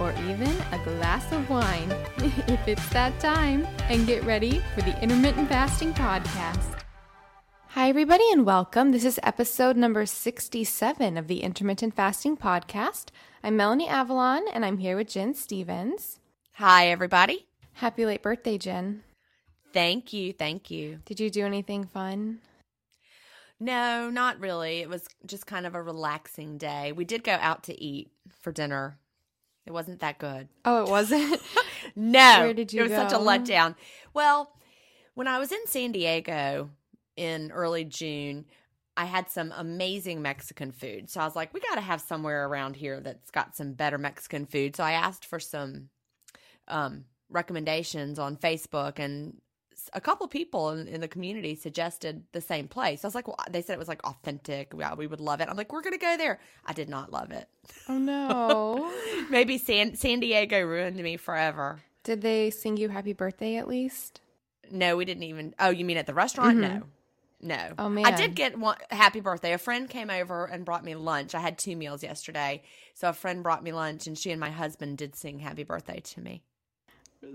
or even a glass of wine, if it's that time, and get ready for the Intermittent Fasting Podcast. Hi everybody and welcome. This is episode number 67 of the Intermittent Fasting Podcast. I'm Melanie Avalon and I'm here with Gin Stephens. Hi everybody. Happy late birthday, Gin. Thank you, thank you. Did you do anything fun? No, not really. It was just kind of a relaxing day. We did go out to eat for dinner. It wasn't that good. Oh, it wasn't? No. Where did you go? It was such a letdown. Well, when I was in San Diego in early June, I had some amazing Mexican food. So I was like, we got to have somewhere around here that's got some better Mexican food. So I asked for some recommendations on Facebook, and a couple people in the community suggested the same place. I was like, well, they said it was like authentic. Yeah, we would love it. I'm like, we're going to go there. I did not love it. Oh, no. Maybe San Diego ruined me forever. Did they sing you happy birthday at least? No, we didn't even. Oh, you mean at the restaurant? Mm-hmm. No. Oh, man. I did get one happy birthday. A friend came over and brought me lunch. I had two meals yesterday. So a friend brought me lunch, and she and my husband did sing happy birthday to me.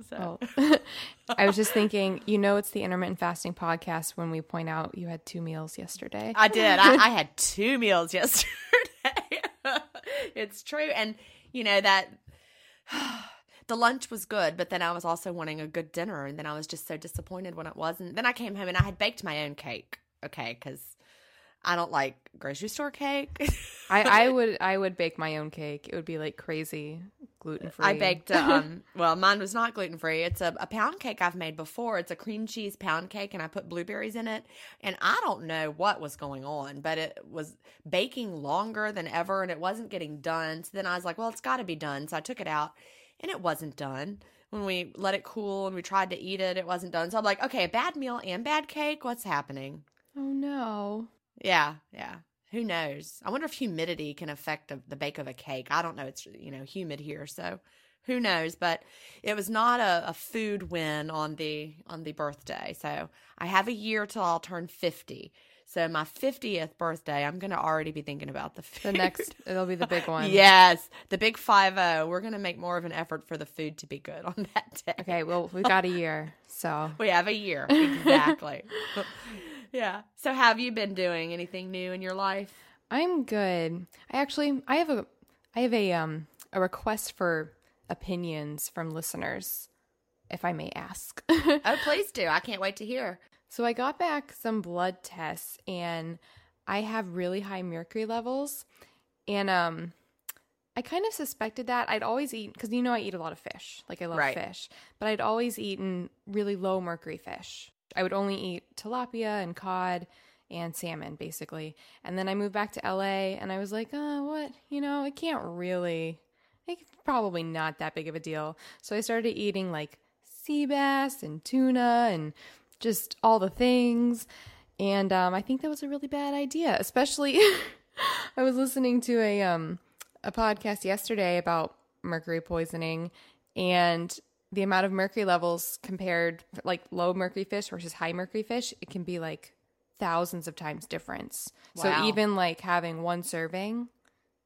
So. Oh. I was just thinking, it's the Intermittent Fasting Podcast when we point out you had two meals yesterday. I did. I had two meals yesterday. It's true. And, that the lunch was good, but then I was also wanting a good dinner. And then I was just so disappointed when it wasn't. Then I came home and I had baked my own cake. Okay. Because I don't like grocery store cake. I would bake my own cake. It would be like crazy. Gluten-free. I baked, well, mine was not gluten-free. It's a pound cake I've made before. It's a cream cheese pound cake, and I put blueberries in it. And I don't know what was going on, but it was baking longer than ever, and it wasn't getting done. So then I was like, well, it's got to be done. So I took it out, and it wasn't done. When we let it cool and we tried to eat it, it wasn't done. So I'm like, okay, a bad meal and bad cake? What's happening? Oh, no. Yeah. Who knows? I wonder if humidity can affect the bake of a cake. I don't know. It's, humid here, so who knows? But it was not a food win on the birthday. So I have a year till I'll turn 50. So my 50th birthday, I'm going to already be thinking about the food. It'll be the big one. Yes, the big 50. We're going to make more of an effort for the food to be good on that day. Okay, well, we've got a year, so. We have a year, exactly. Yeah. So have you been doing anything new in your life? I'm good. I have a request for opinions from listeners, if I may ask. Oh, please do. I can't wait to hear. So I got back some blood tests, and I have really high mercury levels, and I kind of suspected that. I'd always eaten, because I eat a lot of fish. Like, I love fish. But I'd always eaten really low mercury fish. I would only eat tilapia and cod and salmon, basically. And then I moved back to LA, and I was like, oh, what? It can't really, it's probably not that big of a deal. So I started eating like sea bass and tuna and just all the things. And I think that was a really bad idea, especially I was listening to a podcast yesterday about mercury poisoning, and the amount of mercury levels compared, like low mercury fish versus high mercury fish, it can be like thousands of times difference. Wow. So even like having one serving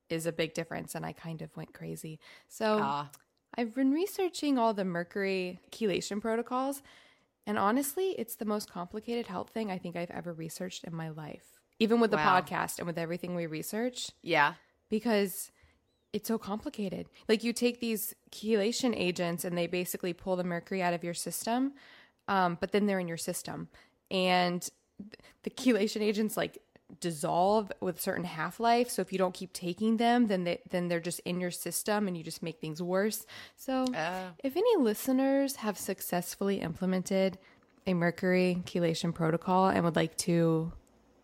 is a big difference, and I kind of went crazy. So I've been researching all the mercury chelation protocols, and honestly, it's the most complicated health thing I think I've ever researched in my life, even with the podcast and with everything we research. Yeah. Because it's so complicated. Like, you take these chelation agents and they basically pull the mercury out of your system, but then they're in your system. And the chelation agents like dissolve with certain half-life. So if you don't keep taking them, then they're just in your system and you just make things worse. So if any listeners have successfully implemented a mercury chelation protocol and would like to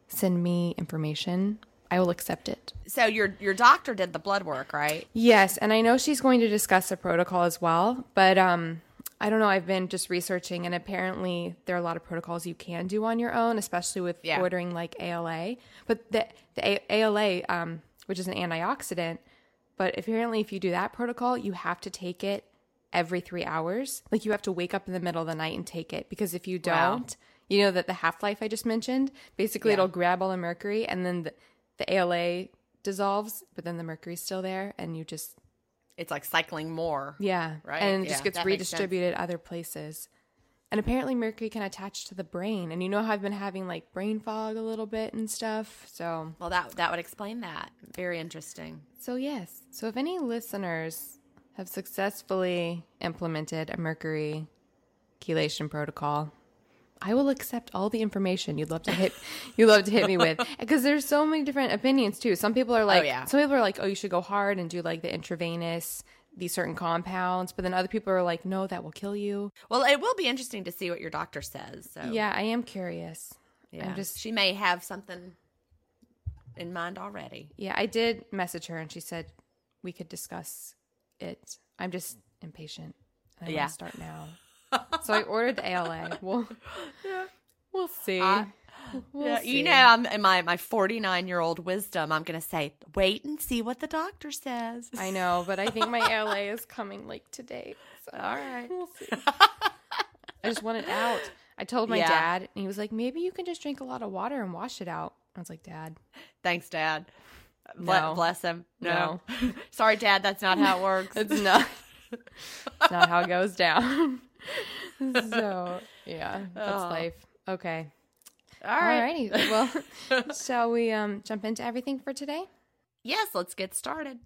send me information, I will accept it. So your doctor did the blood work, right? Yes, and I know she's going to discuss the protocol as well, but I don't know. I've been just researching, and apparently there are a lot of protocols you can do on your own, especially with ordering like ALA. But the ALA, which is an antioxidant, but apparently if you do that protocol, you have to take it every 3 hours. Like, you have to wake up in the middle of the night and take it, because if you don't, you know that the half-life I just mentioned, basically it'll grab all the mercury, and then the ALA dissolves, but then the mercury's still there, and you just... It's like cycling more. Yeah. Right? And it just gets redistributed other places. And apparently mercury can attach to the brain. And you know how I've been having like brain fog a little bit and stuff, so... Well, that would explain that. Very interesting. So, yes. So, if any listeners have successfully implemented a mercury chelation protocol... I will accept all the information you'd love to hit me with, because there's so many different opinions too. Some people are like, oh, you should go hard and do like the intravenous, these certain compounds, but then other people are like, no, that will kill you. Well, it will be interesting to see what your doctor says. So. Yeah, I am curious. Yeah, she may have something in mind already. Yeah, I did message her and she said we could discuss it. I'm just impatient. And I want to start now. So I ordered the ALA. We'll see. We'll see. You know, I'm in my 49-year-old wisdom, I'm going to say, wait and see what the doctor says. I know, but I think my ALA is coming like today. So all right. We'll see. I just want it out. I told my dad, and he was like, maybe you can just drink a lot of water and wash it out. I was like, Dad. Thanks, Dad. No. Bless him. No. Sorry, Dad, that's not how it works. It's not how it goes down. So, yeah, that's life. Okay. All right. Well, shall we jump into everything for today? Yes, let's get started.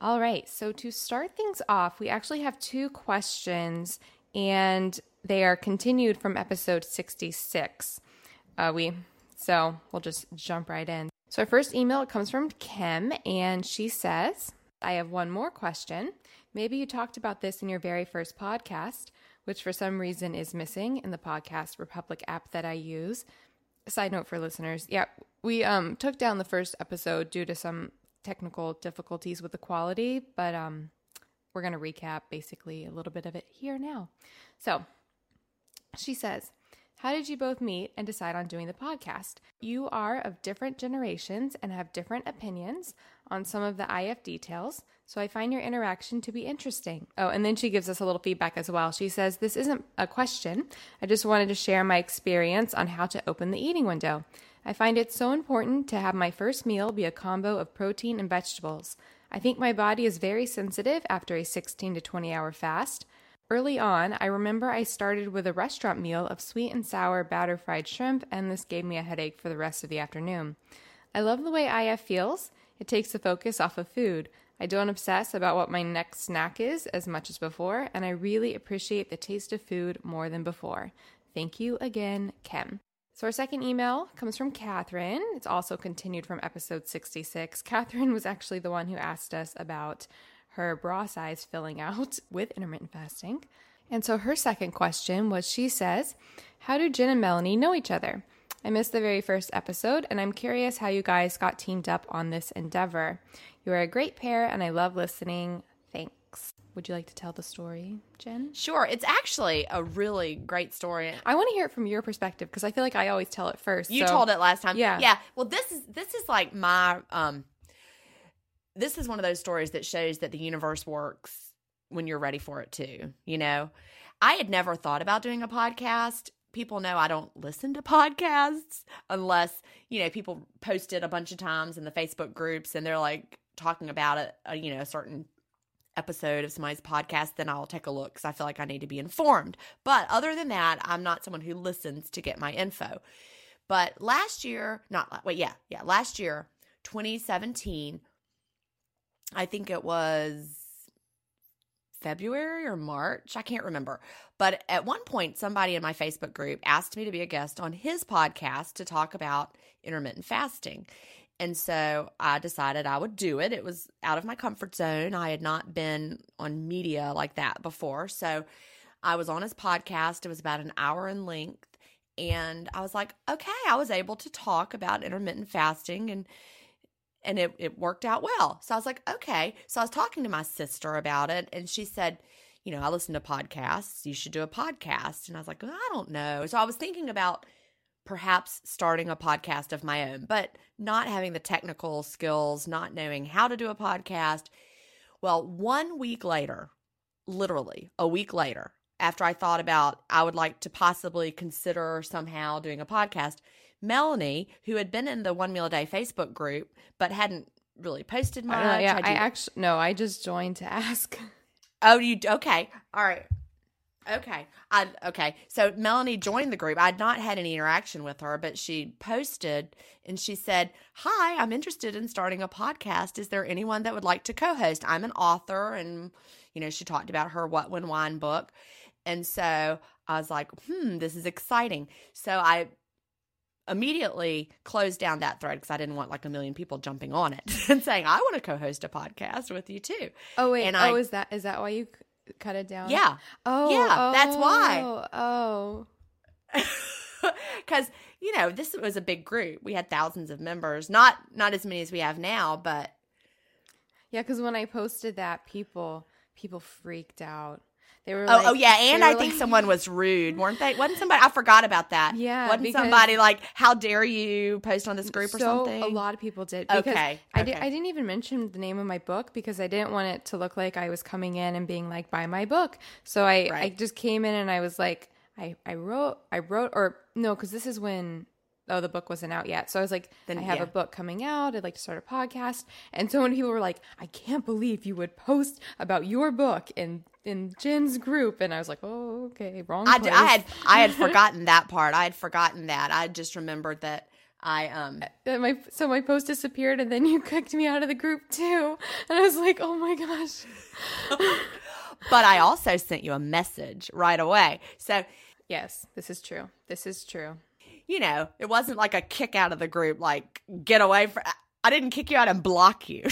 All right. So, to start things off, we actually have two questions, and they are continued from episode 66. So we'll just jump right in. So, our first email comes from Kim, and she says, I have one more question. Maybe you talked about this in your very first podcast, which for some reason is missing in the Podcast Republic app that I use. Side note for listeners. Yeah, we took down the first episode due to some technical difficulties with the quality, but we're going to recap basically a little bit of it here now. So she says, how did you both meet and decide on doing the podcast? You are of different generations and have different opinions on some of the IF details, so I find your interaction to be interesting. Oh, and then she gives us a little feedback as well. She says, this isn't a question. I just wanted to share my experience on how to open the eating window. I find it so important to have my first meal be a combo of protein and vegetables. I think my body is very sensitive after a 16 to 20-hour fast. Early on, I remember I started with a restaurant meal of sweet and sour batter fried shrimp, and this gave me a headache for the rest of the afternoon. I love the way IF feels. It takes the focus off of food. I don't obsess about what my next snack is as much as before, and I really appreciate the taste of food more than before. Thank you again, Kim. So our second email comes from Catherine. It's also continued from episode 66. Catherine was actually the one who asked us about her bra size filling out with intermittent fasting. And so her second question was, she says, how do Jen and Melanie know each other? I missed the very first episode, and I'm curious how you guys got teamed up on this endeavor. You are a great pair, and I love listening. Thanks. Would you like to tell the story, Jen? Sure. It's actually a really great story. I want to hear it from your perspective, because I feel like I always tell it first. You told it last time. Yeah. Well, this is like my... This is one of those stories that shows that the universe works when you're ready for it too, you know. I had never thought about doing a podcast. People know I don't listen to podcasts unless, you know, people post it a bunch of times in the Facebook groups and they're like talking about it, you know, a certain episode of somebody's podcast, then I'll take a look because I feel like I need to be informed. But other than that, I'm not someone who listens to get my info. But last year, 2017, I think it was February or March. I can't remember. But at one point, somebody in my Facebook group asked me to be a guest on his podcast to talk about intermittent fasting. And so I decided I would do it. It was out of my comfort zone. I had not been on media like that before. So I was on his podcast. It was about an hour in length. And I was like, okay, I was able to talk about intermittent fasting, and it worked out well. So I was like, okay. So I was talking to my sister about it, and she said, you know, I listen to podcasts. You should do a podcast. And I was like, well, I don't know. So I was thinking about perhaps starting a podcast of my own, but not having the technical skills, not knowing how to do a podcast. Well, 1 week later, literally a week later, after I thought about I would like to possibly consider somehow doing a podcast, Melanie, who had been in the One Meal a Day Facebook group but hadn't really posted much. I just joined to ask. Oh, you okay? All right. Okay. So Melanie joined the group. I'd not had any interaction with her, but she posted and she said, "Hi, I'm interested in starting a podcast. Is there anyone that would like to co-host? I'm an author," and you know, she talked about her What, When, Wine book. And so I was like, this is exciting. So I immediately closed down that thread because I didn't want like a million people jumping on it and saying, I want to co-host a podcast with you too. Oh, wait. And is that why you cut it down? Yeah. Oh, yeah. Oh, that's why. Oh. Because, you know, this was a big group. We had thousands of members, not as many as we have now, but. Yeah, because when I posted that, people freaked out. They were like, oh yeah, and I think someone was rude, weren't they? Wasn't somebody? I forgot about that. Yeah, wasn't somebody like, "How dare you post on this group" or something? A lot of people did. Okay, I didn't even mention the name of my book because I didn't want it to look like I was coming in and being like, "Buy my book." So I just came in and I was like, I wrote, or no, because this is when. Oh, the book wasn't out yet. So I was like, I have a book coming out. I'd like to start a podcast. And so many people were like, I can't believe you would post about your book in Jen's group. And I was like, oh, okay, wrong place. I had forgotten that part. I had forgotten that. I just remembered that my post disappeared, and then you kicked me out of the group too. And I was like, oh my gosh. But I also sent you a message right away. So yes, this is true. You know, it wasn't like a kick out of the group, like get away from. I didn't kick you out and block you.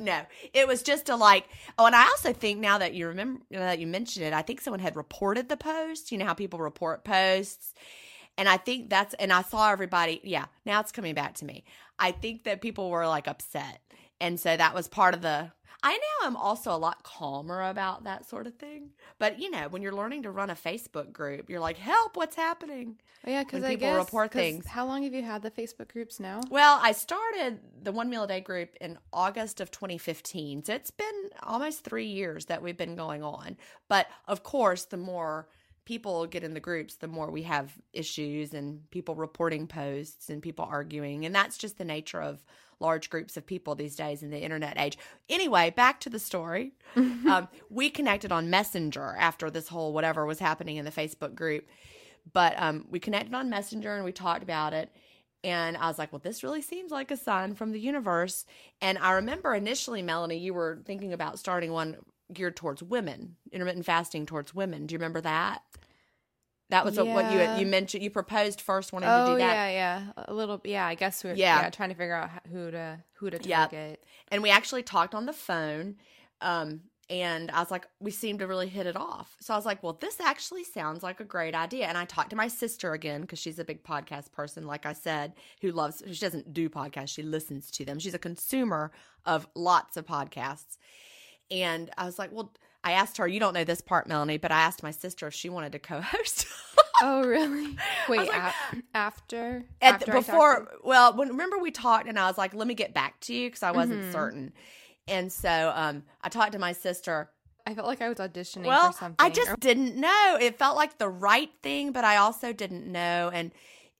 No, it was just and I also think now that you remember, now that you mentioned it, I think someone had reported the post. You know how people report posts. And I think and I saw everybody. Yeah, now it's coming back to me. I think that people were like upset. And so that was part of I now am also a lot calmer about that sort of thing. But, you know, when you're learning to run a Facebook group, you're like, help, what's happening? Oh, yeah, because people report things. How long have you had the Facebook groups now? Well, I started the One Meal a Day group in August of 2015. So it's been almost 3 years that we've been going on. But, of course, the more people get in the groups, the more we have issues and people reporting posts and people arguing. And that's just the nature of large groups of people these days in the internet age. Anyway, back to the story. We connected on Messenger after this whole whatever was happening in the Facebook group. But we connected on Messenger and we talked about it. And I was like, well, this really seems like a sign from the universe. And I remember initially, Melanie, you were thinking about starting one geared towards women, intermittent fasting towards women. Do you remember that? That was what you mentioned. You proposed first wanting to do that. Oh, yeah. A little. Yeah, I guess we were trying to figure out who to target. And we actually talked on the phone, and I was like, we seemed to really hit it off. So I was like, well, this actually sounds like a great idea. And I talked to my sister again because she's a big podcast person, like I said, she doesn't do podcasts. She listens to them. She's a consumer of lots of podcasts. And I was like, well, I asked her, you don't know this part, Melanie, but I asked my sister if she wanted to co-host. Oh, really? Wait, like, after? Remember we talked and I was like, let me get back to you because I wasn't certain. And so I talked to my sister. I felt like I was auditioning for something. I just didn't know. It felt like the right thing, but I also didn't know. And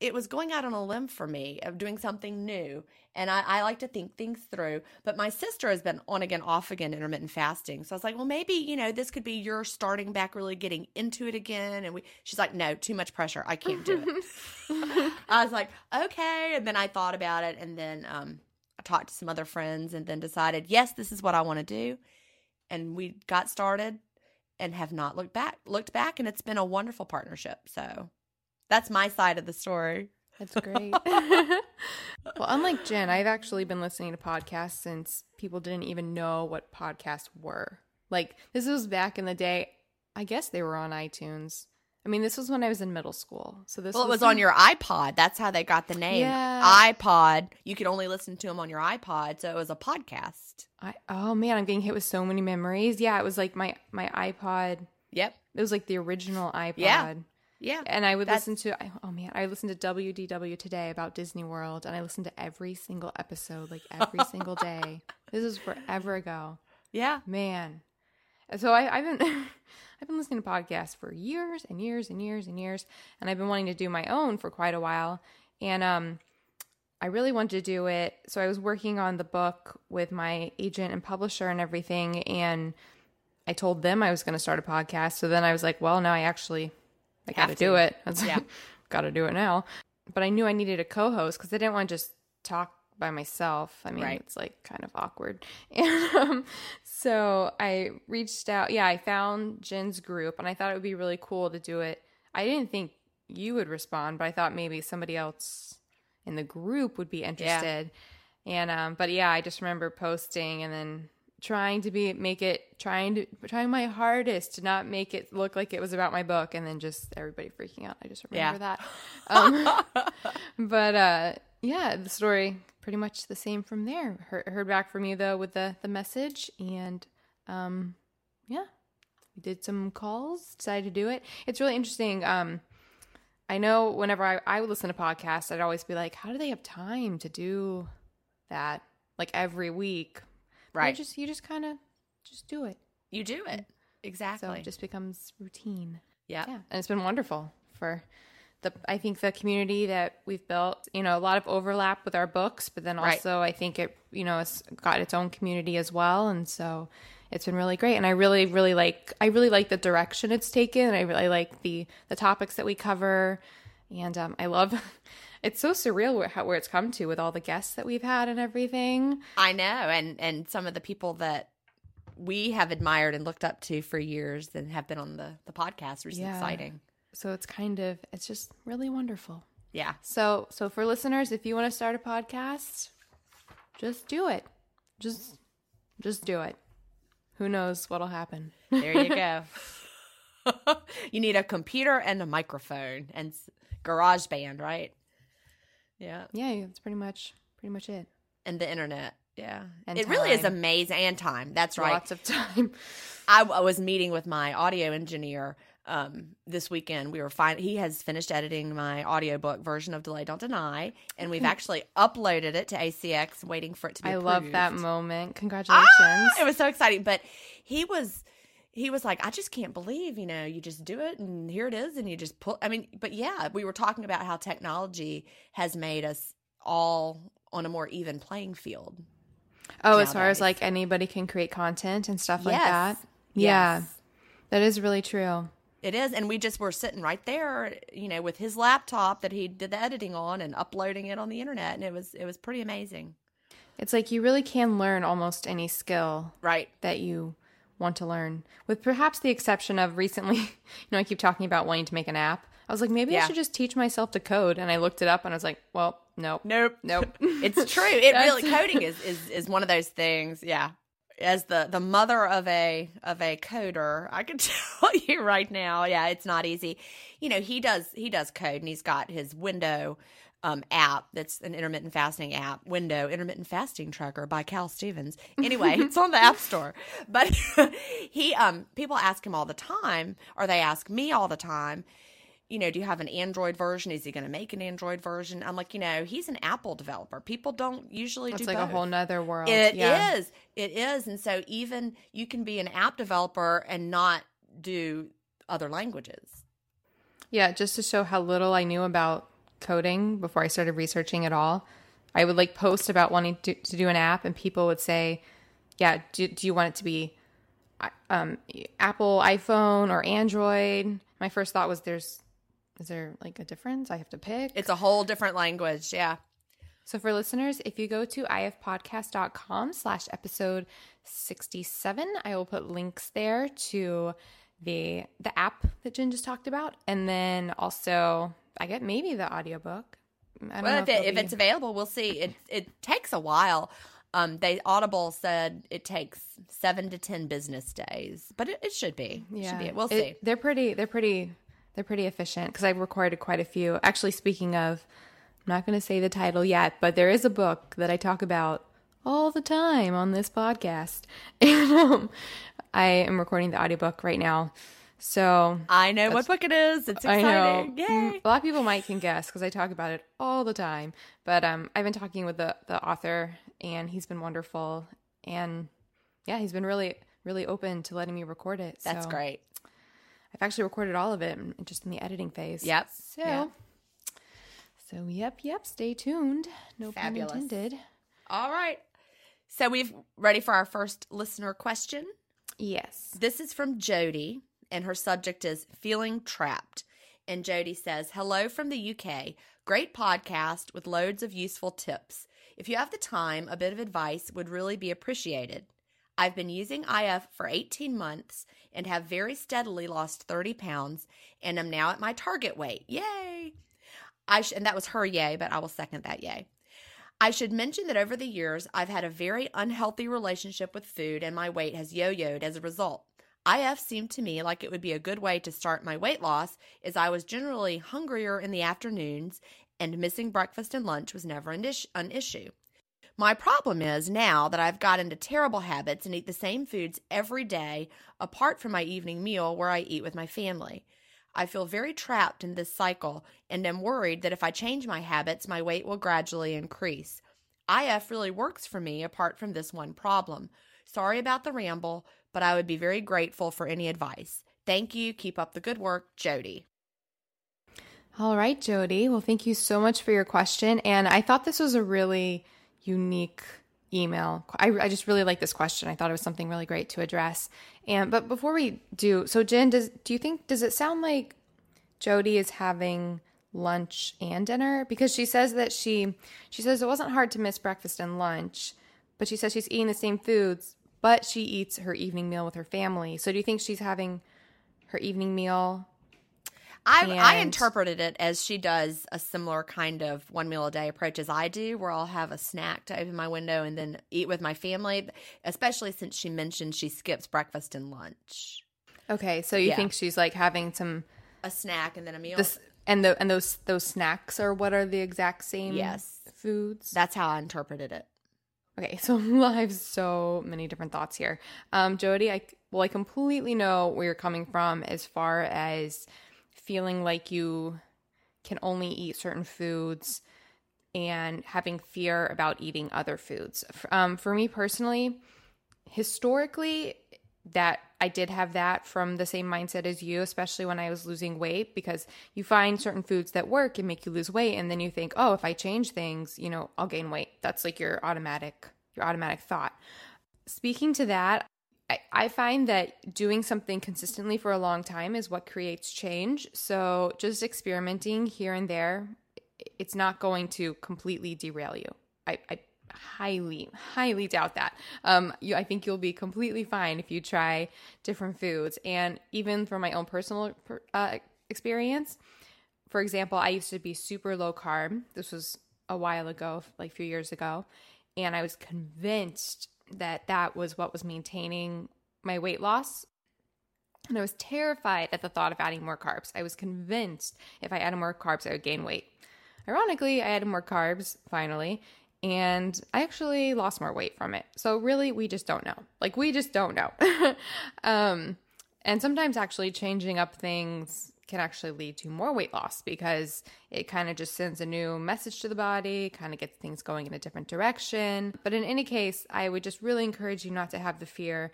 it was going out on a limb for me of doing something new. And I like to think things through. But my sister has been on again, off again, intermittent fasting. So I was like, well, maybe, you know, this could be your starting back, really getting into it again. And she's like, no, too much pressure. I can't do it. I was like, okay. And then I thought about it. And then I talked to some other friends and then decided, yes, this is what I want to do. And we got started and have not looked back, and it's been a wonderful partnership. So that's my side of the story. That's great. Well, unlike Jen, I've actually been listening to podcasts since people didn't even know what podcasts were. Like, this was back in the day. I guess they were on iTunes. I mean, this was when I was in middle school. So this it was on your iPod. That's how they got the name. Yeah. iPod. You could only listen to them on your iPod, so it was a podcast. Oh, man, I'm getting hit with so many memories. Yeah, it was like my iPod. Yep. It was like the original iPod. Yeah. Yeah. And I would I listened to WDW Today about Disney World, and I listened to every single episode, like every single day. This was forever ago. Yeah. Man. So I've been listening to podcasts for years and years and years and years, and I've been wanting to do my own for quite a while. And I really wanted to do it. So I was working on the book with my agent and publisher and everything, and I told them I was going to start a podcast. So then I was like, well, now I got to do it. Yeah. Got to do it now. But I knew I needed a co-host because I didn't want to just talk by myself. I mean, It's like kind of awkward. And so I reached out. Yeah, I found Jen's group, and I thought it would be really cool to do it. I didn't think you would respond, but I thought maybe somebody else in the group would be interested. Yeah. And but yeah, I just remember posting and then trying my hardest to not make it look like it was about my book, and then just everybody freaking out. I just remember that. But yeah, the story pretty much the same from there. Heard back from you though with the message, and yeah, we did some calls, decided to do it. It's really interesting. I know whenever I would listen to podcasts, I'd always be like, how do they have time to do that? Like every week. Right. You just kind of just do it. You do it. Exactly. So it just becomes routine. Yep. Yeah. And it's been wonderful for I think the community that we've built, you know, a lot of overlap with our books, but then also I think it, you know, it's got its own community as well. And so it's been really great. And I really, really like, the direction it's taken. I really like the topics that we cover. And I love it's so surreal where it's come to with all the guests that we've had and everything. I know. And some of the people that we have admired and looked up to for years and have been on the podcast, which is exciting. So it's just really wonderful. Yeah. So for listeners, if you want to start a podcast, just do it. Just do it. Who knows what'll happen? There you go. You need a computer and a microphone and GarageBand, right? Yeah. Yeah, that's pretty much it. And the internet. Yeah. And it really is amazing. And time. That's right. Lots of time. I was meeting with my audio engineer this weekend. He has finished editing my audiobook version of Delay, Don't Deny. And we've actually uploaded it to ACX, waiting for it to be approved. I love that moment. Congratulations. It was so exciting. But he was like, I just can't believe, you know, you just do it and here it is and you just pull. I mean, but yeah, we were talking about how technology has made us all on a more even playing field. Oh, nowadays. As far as like anybody can create content and stuff like that. Yeah, yes. That is really true. It is. And we just were sitting right there, you know, with his laptop that he did the editing on and uploading it on the internet. And it was pretty amazing. It's like you really can learn almost any skill, right, that you want to learn, with perhaps the exception of recently, you know, I keep talking about wanting to make an app. I was like, maybe I should just teach myself to code. And I looked it up and I was like, well, nope. It's true. It really, coding is one of those things. Yeah. As the mother of a coder, I can tell you right now. Yeah. It's not easy. You know, he does code, and he's got his window app that's an intermittent fasting app, Intermittent Fasting Tracker by Cal Stevens. Anyway, it's on the App Store. But he people ask him all the time, or they ask me all the time, you know, do you have an Android version? Is he going to make an Android version? I'm like, you know, he's an Apple developer. People don't usually do both. It's like a whole nother world. It is. And so even you can be an app developer and not do other languages. Yeah, just to show how little I knew about coding before I started researching at all. I would like post about wanting to do an app, and people would say, yeah, do you want it to be Apple, iPhone, or Android? My first thought was, is there like a difference I have to pick? It's a whole different language. Yeah. So for listeners, if you go to ifpodcast.com/episode 67, I will put links there to the app that Jen just talked about, and then also I get maybe the audiobook. Well, if it's available, we'll see. It takes a while. Audible said it takes 7 to 10 business days, but it should be. Yeah, we'll see. They're pretty efficient because I recorded quite a few. Actually, speaking of, I'm not going to say the title yet, but there is a book that I talk about all the time on this podcast, and I am recording the audiobook right now. So I know what book it is. It's exciting. Yay. A lot of people can guess because I talk about it all the time. But I've been talking with the author, and he's been wonderful. And yeah, he's been really, really open to letting me record it. That's great. I've actually recorded all of it, just in the editing phase. Yep. So yep. Stay tuned. No pun intended. All right. So we've ready for our first listener question. Yes. This is from Jody. And her subject is Feeling Trapped. And Jody says, hello from the UK. Great podcast with loads of useful tips. If you have the time, a bit of advice would really be appreciated. I've been using IF for 18 months and have very steadily lost 30 pounds and am now at my target weight. Yay! And that was her yay, but I will second that yay. I should mention that over the years, I've had a very unhealthy relationship with food and my weight has yo-yoed as a result. IF seemed to me like it would be a good way to start my weight loss, as I was generally hungrier in the afternoons and missing breakfast and lunch was never an issue. My problem is now that I've got into terrible habits and eat the same foods every day apart from my evening meal where I eat with my family. I feel very trapped in this cycle and am worried that if I change my habits, my weight will gradually increase. IF really works for me apart from this one problem. Sorry about the ramble, but I would be very grateful for any advice. Thank you. Keep up the good work, Jody. All right, Jody. Well, thank you so much for your question. And I thought this was a really unique email. I just really like this question. I thought it was something really great to address. But before we do, so Jen, does it sound like Jody is having lunch and dinner? Because she says that she says it wasn't hard to miss breakfast and lunch, but she says she's eating the same foods, but she eats her evening meal with her family. So do you think she's having her evening meal? I interpreted it as she does a similar kind of one meal a day approach as I do, where I'll have a snack to open my window and then eat with my family, especially since she mentioned she skips breakfast and lunch. Okay, so you think she's like having a snack and then a meal? Those snacks are what are the exact same foods? That's how I interpreted it. Okay, so I have so many different thoughts here. Jody, I completely know where you're coming from as far as feeling like you can only eat certain foods and having fear about eating other foods. For me personally, historically, that I did have that from the same mindset as you, especially when I was losing weight, because you find certain foods that work and make you lose weight. And then you think, oh, if I change things, I'll gain weight. That's like your automatic thought. Speaking to that, I find that doing something consistently for a long time is what creates change. So just experimenting here and there, it's not going to completely derail you. I highly, highly doubt that. I think you'll be completely fine if you try different foods. And even from my own personal experience, for example, I used to be super low carb. This was a while ago, like a few years ago. And I was convinced that that was what was maintaining my weight loss. And I was terrified at the thought of adding more carbs. I was convinced if I added more carbs, I would gain weight. Ironically, I added more carbs finally, and I actually lost more weight from it. So really, we just don't know. We just don't know. And sometimes actually changing up things can actually lead to more weight loss because it kind of just sends a new message to the body, kind of gets things going in a different direction. But in any case, I would just really encourage you not to have the fear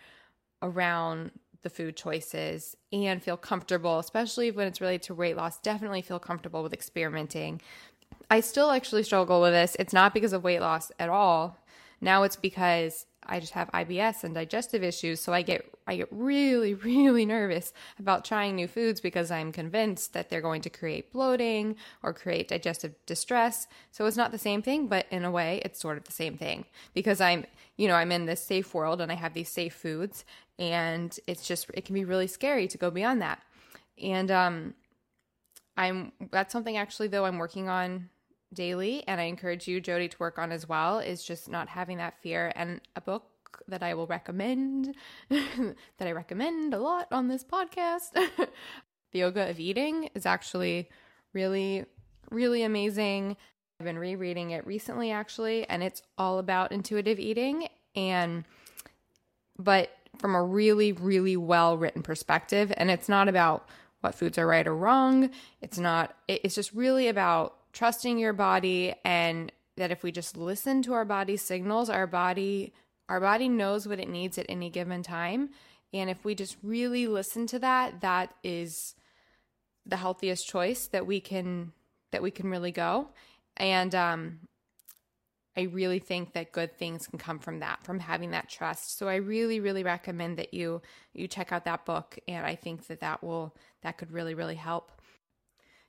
around the food choices and feel comfortable, especially when it's related to weight loss. Definitely feel comfortable with experimenting. I still actually struggle with this. It's not because of weight loss at all. Now it's because I just have IBS and digestive issues, so I get really, really nervous about trying new foods because I'm convinced that they're going to create bloating or create digestive distress. So it's not the same thing, but in a way, it's sort of the same thing because I'm in this safe world and I have these safe foods, and it can be really scary to go beyond that. And that's something actually though I'm working on daily, and I encourage you, Jody, to work on as well, is just not having that fear. And a book that I will recommend that I recommend a lot on this podcast, The Yoga of Eating, is actually really, really amazing. I've been rereading it recently actually, and it's all about intuitive eating, but from a really, really well written perspective. And it's not about what foods are right or wrong. It's just really about trusting your body, and that if we just listen to our body's signals, our body knows what it needs at any given time. And if we just really listen to that, that is the healthiest choice that we can really go. And I really think that good things can come from that, from having that trust. So I really, really recommend that you check out that book, and I think that could really, really help.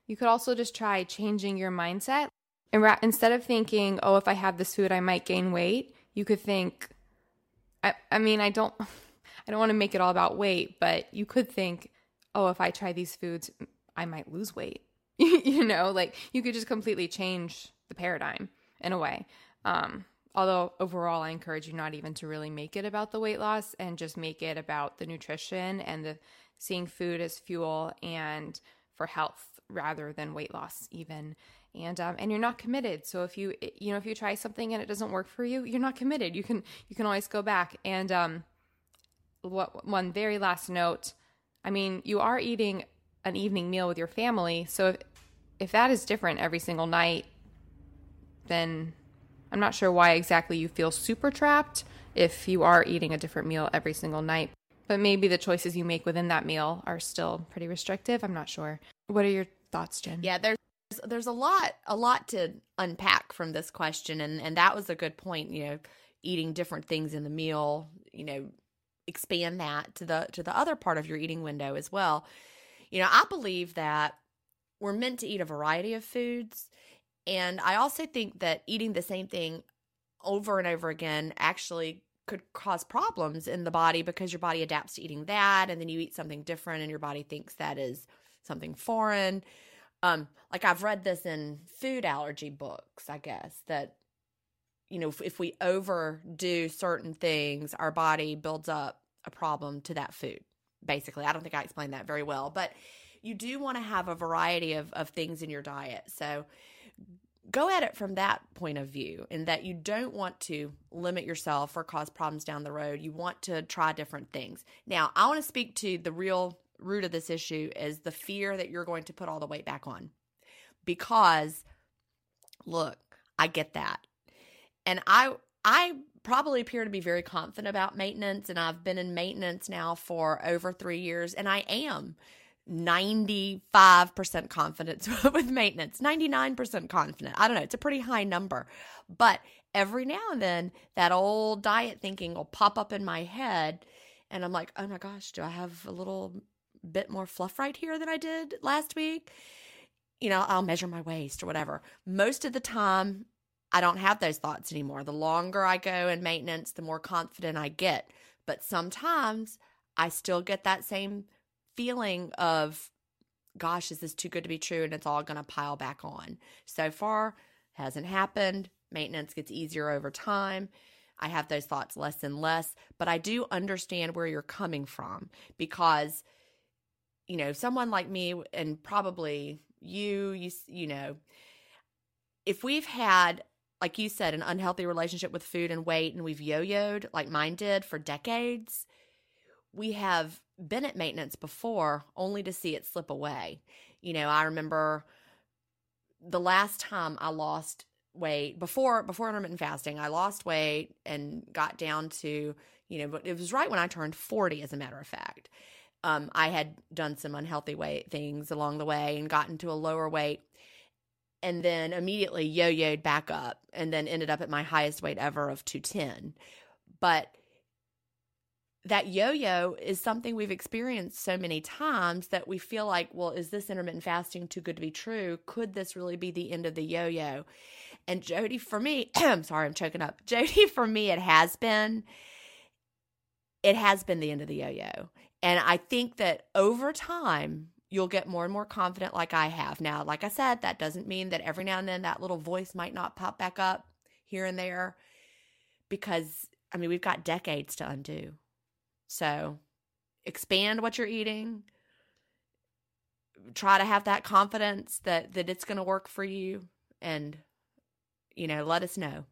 You could also just try changing your mindset. And instead of thinking, oh, if I have this food, I might gain weight, you could think, I don't want to make it all about weight, but you could think, oh, if I try these foods, I might lose weight. You could just completely change the paradigm in a way. Although overall, I encourage you not even to really make it about the weight loss, and just make it about the nutrition and the seeing food as fuel and for health, rather than weight loss even. And you're not committed. So if you try something and it doesn't work for you, you're not committed. You can always go back. And one very last note, you are eating an evening meal with your family. So if that is different every single night, then I'm not sure why exactly you feel super trapped if you are eating a different meal every single night. But maybe the choices you make within that meal are still pretty restrictive. I'm not sure. What are your thoughts, Jen? Yeah, there's a lot to unpack from this question, and that was a good point. Eating different things in the meal. Expand that to the other part of your eating window as well. I believe that we're meant to eat a variety of foods, and I also think that eating the same thing over and over again actually could cause problems in the body, because your body adapts to eating that, and then you eat something different, and your body thinks that is something foreign. I've read this in food allergy books, I guess, that, if we overdo certain things, our body builds up a problem to that food, basically. I don't think I explained that very well, but you do want to have a variety of things in your diet. So go at it from that point of view, in that you don't want to limit yourself or cause problems down the road. You want to try different things. Now, I want to speak to the real root of this issue is the fear that you're going to put all the weight back on. Because look, I get that. And I probably appear to be very confident about maintenance, and I've been in maintenance now for over 3 years, and I am 95% confident with maintenance, 99% confident. I don't know, it's a pretty high number. But every now and then that old diet thinking will pop up in my head, and I'm like, oh my gosh, do I have a little bit more fluff right here than I did last week? I'll measure my waist or whatever. Most of the time, I don't have those thoughts anymore. The longer I go in maintenance, the more confident I get. But sometimes I still get that same feeling of, gosh, is this too good to be true? And it's all going to pile back on. So far, hasn't happened. Maintenance gets easier over time. I have those thoughts less and less, but I do understand where you're coming from, because, someone like me, and probably you, if we've had, like you said, an unhealthy relationship with food and weight, and we've yo-yoed like mine did for decades, we have been at maintenance before only to see it slip away. I remember the last time I lost weight before intermittent fasting, I lost weight and got down to, but it was right when I turned 40, as a matter of fact. I had done some unhealthy weight things along the way and gotten to a lower weight, and then immediately yo-yoed back up, and then ended up at my highest weight ever of 210. But that yo-yo is something we've experienced so many times that we feel like, well, is this intermittent fasting too good to be true? Could this really be the end of the yo-yo? And Jody, for me, I'm sorry, I'm choking up. Jody, for me, it has been the end of the yo-yo. And I think that over time, you'll get more and more confident like I have. Now, like I said, that doesn't mean that every now and then that little voice might not pop back up here and there, because, I mean, we've got decades to undo. So expand what you're eating. Try to have that confidence that it's going to work for you, and, you know, let us know.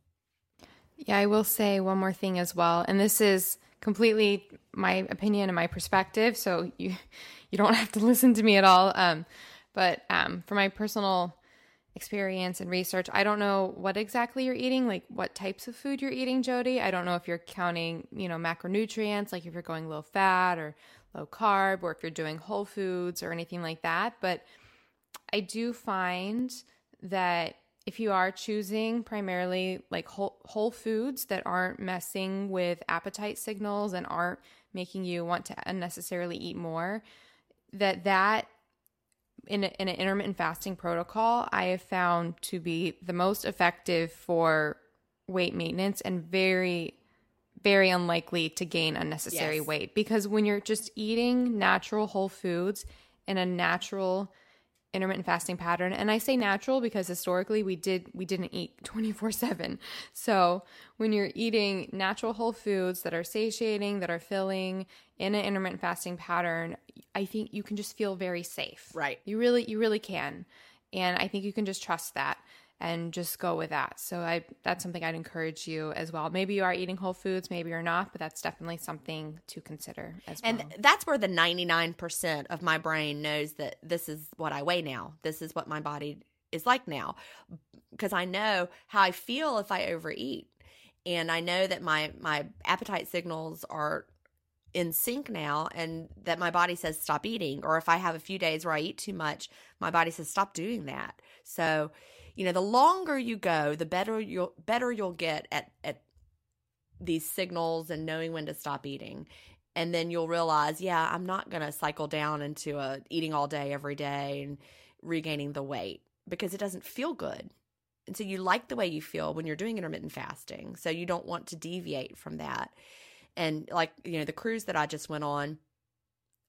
Yeah, I will say one more thing as well. And this is completely my opinion and my perspective, so you don't have to listen to me at all. But from my personal experience and research, I don't know what exactly you're eating, like what types of food you're eating, Jody. I don't know if you're counting, macronutrients, like if you're going low fat or low carb, or if you're doing whole foods or anything like that. But I do find that if you are choosing primarily like whole foods that aren't messing with appetite signals and aren't making you want to unnecessarily eat more, that in an intermittent fasting protocol, I have found to be the most effective for weight maintenance and very, very unlikely to gain unnecessary weight. Because when you're just eating natural whole foods in a natural intermittent fasting pattern, and I say natural because historically we didn't eat 24/7. So when you're eating natural whole foods that are satiating, that are filling in an intermittent fasting pattern, I think you can just feel very safe. Right. You really can. And I think you can just trust that and just go with that. So that's something I'd encourage you as well. Maybe you are eating whole foods, maybe you're not, but that's definitely something to consider as well. And that's where the 99% of my brain knows that this is what I weigh now. This is what my body is like now, because I know how I feel if I overeat. And I know that my appetite signals are in sync now, and that my body says stop eating. Or if I have a few days where I eat too much, my body says stop doing that. So the longer you go, the better you'll get at these signals and knowing when to stop eating. And then you'll realize, yeah, I'm not going to cycle down into eating all day every day and regaining the weight, because it doesn't feel good. And so you like the way you feel when you're doing intermittent fasting, so you don't want to deviate from that. And like, the cruise that I just went on,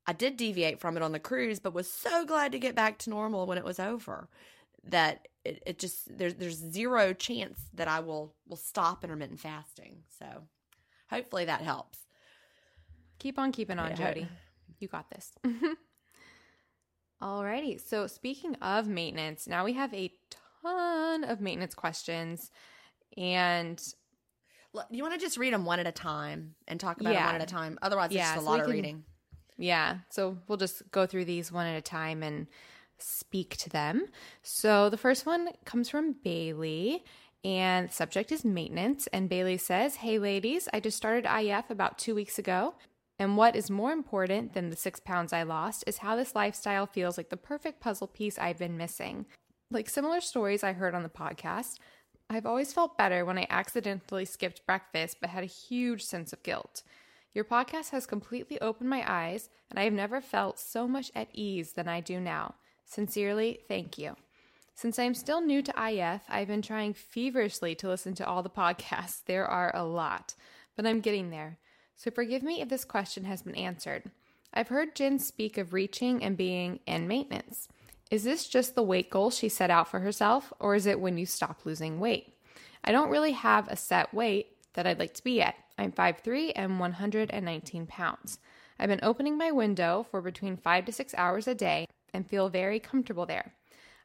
I did deviate from it on the cruise, but was so glad to get back to normal when it was over. That it just, there's zero chance that I will stop intermittent fasting. So hopefully that helps. Keep on keeping on, Jody. You got this. Alrighty. So speaking of maintenance, now we have a ton of maintenance questions. And you want to just read them one at a time and talk about them one at a time? Otherwise, it's just a lot of reading. Yeah. So we'll just go through these one at a time and speak to them. So the first one comes from Bailey, and the subject is maintenance. And Bailey says, "Hey ladies, I just started IF about 2 weeks ago. And what is more important than the 6 pounds I lost is how this lifestyle feels like the perfect puzzle piece I've been missing. Like similar stories I heard on the podcast, I've always felt better when I accidentally skipped breakfast, but had a huge sense of guilt. Your podcast has completely opened my eyes, and I have never felt so much at ease than I do now. Sincerely, thank you. Since I'm still new to IF, I've been trying feverishly to listen to all the podcasts. There are a lot, but I'm getting there. So forgive me if this question has been answered. I've heard Gin speak of reaching and being in maintenance. Is this just the weight goal she set out for herself, or is it when you stop losing weight? I don't really have a set weight that I'd like to be at. I'm 5'3" and 119 pounds. I've been opening my window for between 5 to 6 hours a day and feel very comfortable there.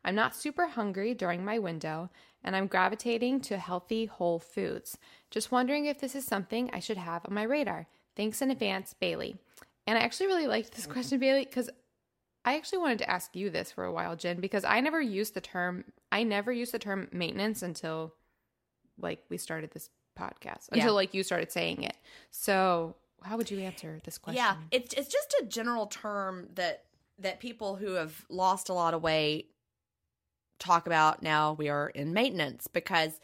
I'm not super hungry during my window, and I'm gravitating to healthy whole foods. Just wondering if this is something I should have on my radar. Thanks in advance, Bailey." And I actually really liked this question, Bailey, because I actually wanted to ask you this for a while, Jen, because I never used the term maintenance until like we started this podcast, until like you started saying it. So how would you answer this question? Yeah, it's just a general term that people who have lost a lot of weight talk about. Now we are in maintenance because,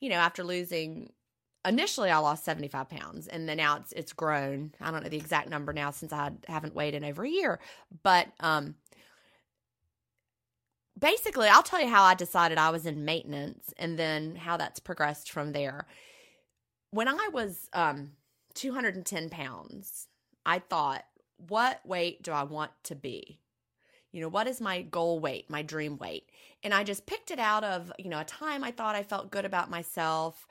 after losing initially I lost 75 pounds and then now it's grown. I don't know the exact number now since I haven't weighed in over a year, but basically I'll tell you how I decided I was in maintenance and then how that's progressed from there. When I was 210 pounds, I thought, what weight do I want to be? You know, what is my goal weight, my dream weight? And I just picked it out of, you know, a time I thought I felt good about myself.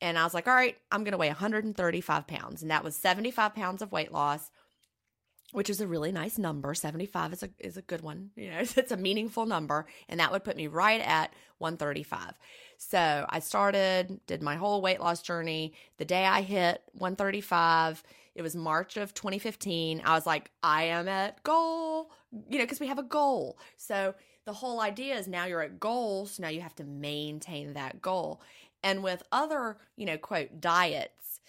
And I was like, all right, I'm going to weigh 135 pounds. And that was 75 pounds of weight loss, which is a really nice number. 75 is a good one. You know, it's a meaningful number. And that would put me right at 135. So I started, did my whole weight loss journey. The day I hit 135, it was March of 2015. I was like, I am at goal, you know, because we have a goal. So the whole idea is now you're at goal, so now you have to maintain that goal. And with other, you know, quote, diets,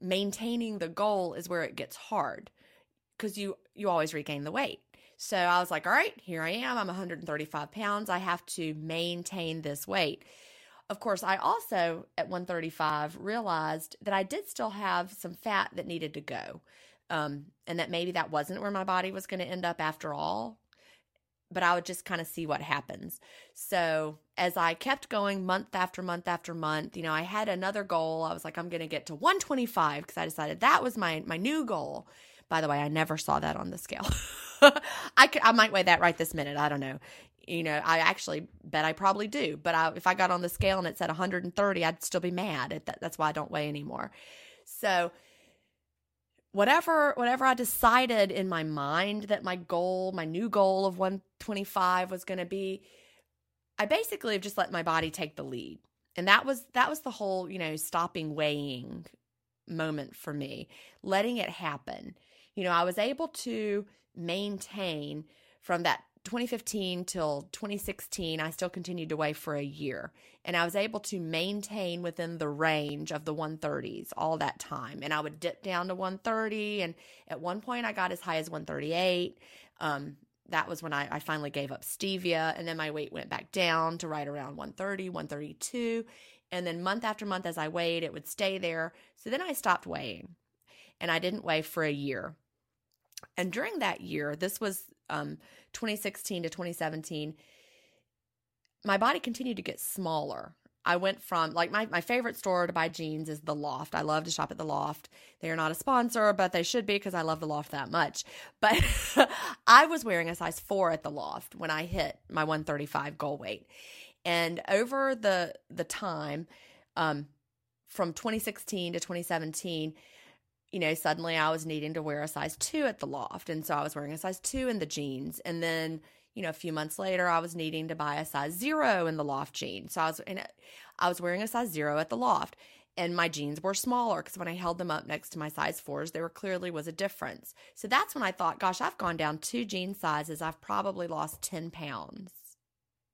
maintaining the goal is where it gets hard because you always regain the weight. So I was like, all right, here I am. I'm 135 pounds. I have to maintain this weight. Of course, I also, at 135, realized that I did still have some fat that needed to go, and that maybe that wasn't where my body was going to end up after all, but I would just kind of see what happens. So as I kept going month after month after month, you know, I had another goal. I was like, I'm going to get to 125 because I decided that was my new goal. By the way, I never saw that on the scale. I might weigh that right this minute. I don't know. You know, I actually bet I probably do. But if I got on the scale and it said 130, I'd still be mad at that. That's why I don't weigh anymore. So whatever I decided in my mind that my new goal of 125 was going to be, I basically have just let my body take the lead. And that was the whole, you know, stopping weighing moment for me, letting it happen. You know, I was able to maintain from that 2015 till 2016, I still continued to weigh for a year. And I was able to maintain within the range of the 130s all that time. And I would dip down to 130. And at one point, I got as high as 138. That was when I finally gave up Stevia. And then my weight went back down to right around 130, 132. And then month after month, as I weighed, it would stay there. So then I stopped weighing. And I didn't weigh for a year. And during that year, this was 2016 to 2017, my body continued to get smaller. I went from, like, my favorite store to buy jeans is The Loft. I love to shop at The Loft. They are not a sponsor, but they should be because I love The Loft that much. But I was wearing a size 4 at The Loft when I hit my 135 goal weight. And over the time, from 2016 to 2017, you know, suddenly I was needing to wear a size 2 at The Loft. And so I was wearing a size 2 in the jeans. And then, you know, a few months later, I was needing to buy a size 0 in the Loft jeans. So I was wearing a size 0 at The Loft. And my jeans were smaller because when I held them up next to my size 4s, there clearly was a difference. So that's when I thought, gosh, I've gone down 2 jean sizes. I've probably lost 10 pounds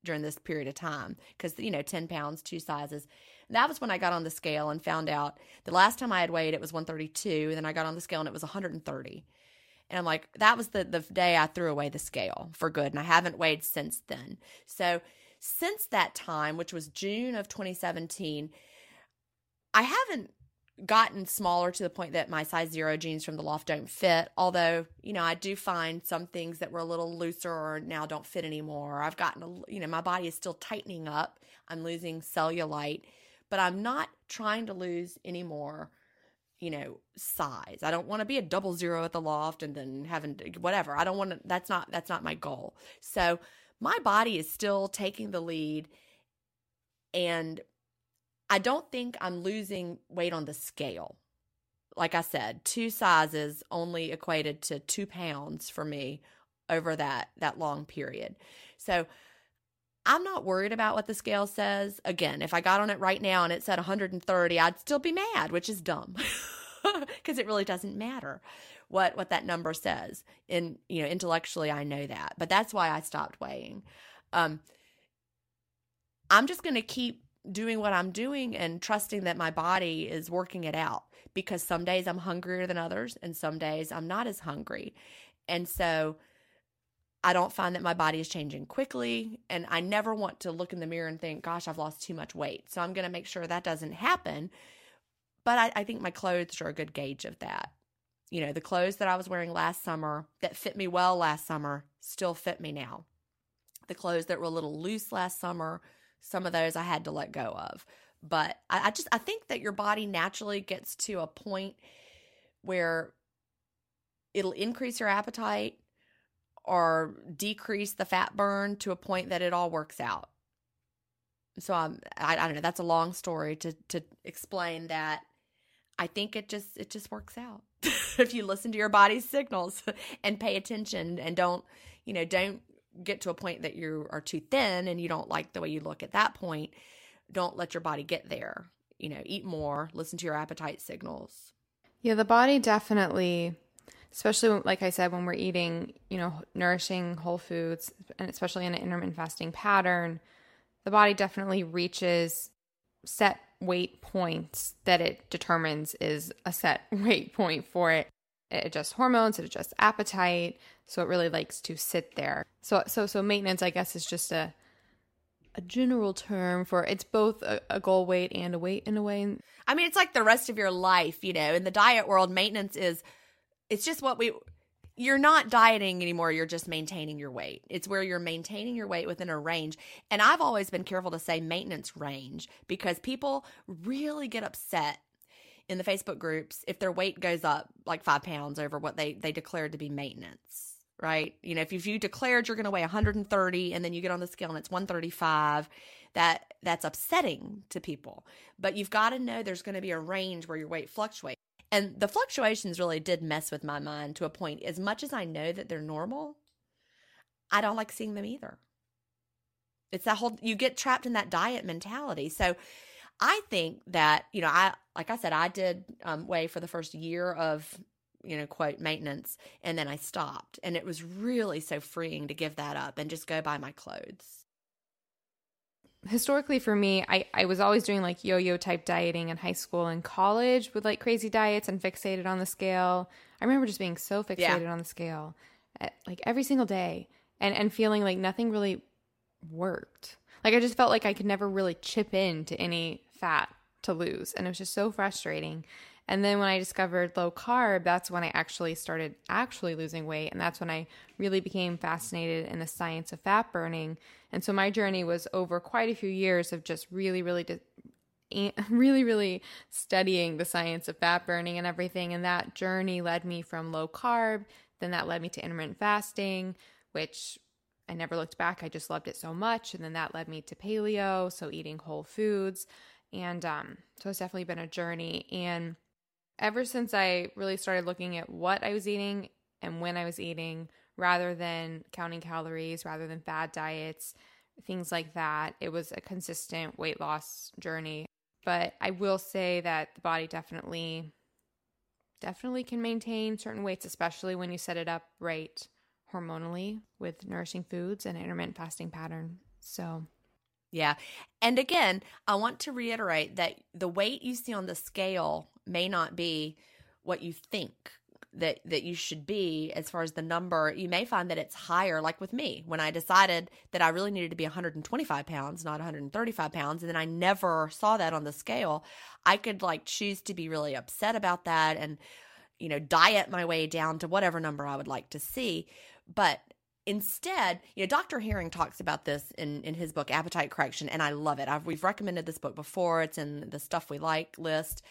during this period of time because, you know, 10 pounds, 2 sizes. That was when I got on the scale and found out the last time I had weighed, it was 132. And then I got on the scale and it was 130. And I'm like, that was the day I threw away the scale for good. And I haven't weighed since then. So since that time, which was June of 2017, I haven't gotten smaller to the point that my size 0 jeans from The Loft don't fit. Although, you know, I do find some things that were a little looser or now don't fit anymore. I've gotten, you know, my body is still tightening up. I'm losing cellulite. But I'm not trying to lose any more, you know, size. I don't want to be a 0 at The Loft and then having whatever. I don't want to. That's not my goal. So my body is still taking the lead, and I don't think I'm losing weight on the scale. Like I said, 2 sizes only equated to 2 pounds for me over that long period. So I'm not worried about what the scale says. Again, if I got on it right now and it said 130, I'd still be mad, which is dumb because it really doesn't matter what that number says. And, you know, intellectually, I know that, but that's why I stopped weighing. I'm just going to keep doing what I'm doing and trusting that my body is working it out because some days I'm hungrier than others and some days I'm not as hungry. And so I don't find that my body is changing quickly, and I never want to look in the mirror and think, gosh, I've lost too much weight. So I'm going to make sure that doesn't happen But I think my clothes are a good gauge of that. You know, the clothes that I was wearing last summer that fit me well last summer still fit me now. The clothes that were a little loose last summer, some of those I had to let go of. But I think that your body naturally gets to a point where it'll increase your appetite or decrease the fat burn to a point that it all works out. So I don't know, that's a long story to explain that. I think it just works out if you listen to your body's signals and pay attention and don't get to a point that you are too thin and you don't like the way you look at that point. Don't let your body get there. You know, eat more, listen to your appetite signals. Yeah, the body definitely, especially when, like I said, when we're eating, nourishing whole foods, and especially in an intermittent fasting pattern, the body definitely reaches set weight points that it determines is a set weight point for it. It adjusts hormones, it adjusts appetite, so it really likes to sit there. So maintenance, I guess, is just a general term for it's both a goal weight and a weight in a way. I mean, it's like the rest of your life, in the diet world, maintenance is, it's just you're not dieting anymore, you're just maintaining your weight. It's where you're maintaining your weight within a range. And I've always been careful to say maintenance range because people really get upset in the Facebook groups if their weight goes up like 5 pounds over what they declared to be maintenance. Right? If you declared you're going to weigh 130 and then you get on the scale and it's 135, that's upsetting to people. But you've got to know there's going to be a range where your weight fluctuates. And the fluctuations really did mess with my mind to a point. As much as I know that they're normal, I don't like seeing them either. It's that whole, you get trapped in that diet mentality. So I think that, I did weigh for the first year of quote maintenance, and then I stopped. And it was really so freeing to give that up and just go buy my clothes. Historically for me, I was always doing like yo-yo type dieting in high school and college with like crazy diets and fixated on the scale. I remember just being so fixated on the scale like every single day and feeling like nothing really worked. Like I just felt like I could never really chip into any fat to lose. And it was just so frustrating. And then when I discovered low carb, that's when I actually started losing weight. And that's when I really became fascinated in the science of fat burning. And so my journey was over quite a few years of just really studying the science of fat burning and everything. And that journey led me from low carb. Then that led me to intermittent fasting, which I never looked back. I just loved it so much. And then that led me to paleo, so eating whole foods. And so it's definitely been a journey. And ever since I really started looking at what I was eating and when I was eating, rather than counting calories, rather than fad diets, things like that, it was a consistent weight loss journey. But I will say that the body definitely can maintain certain weights, especially when you set it up right hormonally with nourishing foods and intermittent fasting pattern. So yeah. And again, I want to reiterate that the weight you see on the scale may not be what you think that you should be as far as the number. You may find that it's higher, like with me, when I decided that I really needed to be 125 pounds, not 135 pounds, and then I never saw that on the scale. I could choose to be really upset about that and, diet my way down to whatever number I would like to see. But instead, Dr. Herring talks about this in his book, Appetite Correction, and I love it. We've recommended this book before. It's in the Stuff We Like list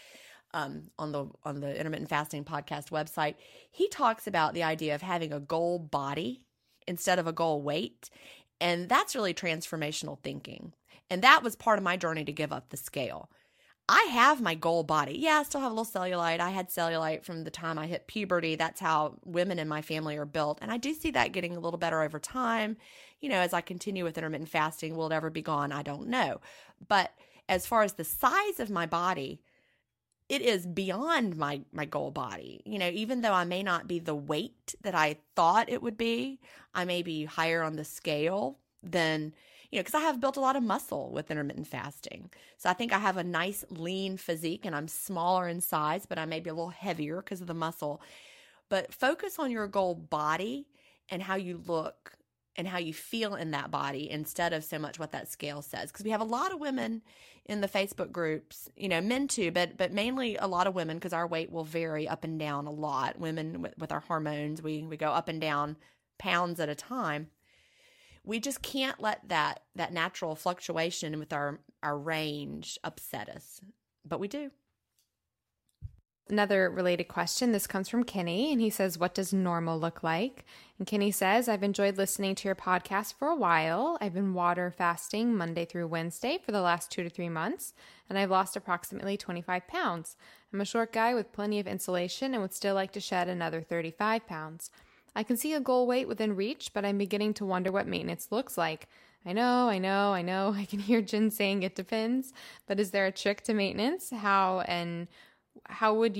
on the Intermittent Fasting Podcast website. He talks about the idea of having a goal body instead of a goal weight, and that's really transformational thinking. And that was part of my journey to give up the scale. I have my goal body. Yeah, I still have a little cellulite. I had cellulite from the time I hit puberty. That's how women in my family are built. And I do see that getting a little better over time. As I continue with intermittent fasting, will it ever be gone? I don't know. But as far as the size of my body, it is beyond my goal body. Even though I may not be the weight that I thought it would be, I may be higher on the scale than because I have built a lot of muscle with intermittent fasting. So I think I have a nice lean physique and I'm smaller in size, but I may be a little heavier because of the muscle. But focus on your goal body and how you look and how you feel in that body instead of so much what that scale says. Because we have a lot of women in the Facebook groups, you know, men too, but mainly a lot of women, because our weight will vary up and down a lot. Women with our hormones, we go up and down pounds at a time. We just can't let that natural fluctuation with our range upset us, but we do. Another related question. This comes from Kenny, and he says, what does normal look like? And Kenny says, I've enjoyed listening to your podcast for a while. I've been water fasting Monday through Wednesday for the last 2 to 3 months, and I've lost approximately 25 pounds. I'm a short guy with plenty of insulation and would still like to shed another 35 pounds. I can see a goal weight within reach, but I'm beginning to wonder what maintenance looks like. I know. I can hear Jen saying it depends, but is there a trick to maintenance? How did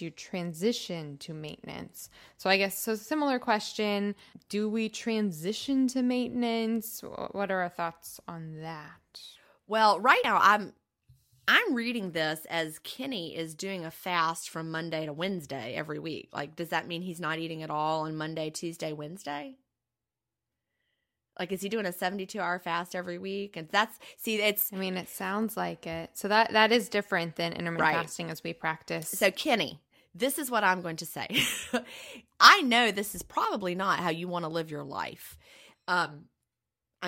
you transition to maintenance? So I guess, similar question, do we transition to maintenance? What are our thoughts on that? Well, right now I'm reading this as Kenny is doing a fast from Monday to Wednesday every week. Like, does that mean he's not eating at all on Monday, Tuesday, Wednesday? Like, is he doing a 72-hour fast every week? And it sounds like it. So that is different than intermittent fasting as we practice. So Kenny, this is what I'm going to say. I know this is probably not how you want to live your life. I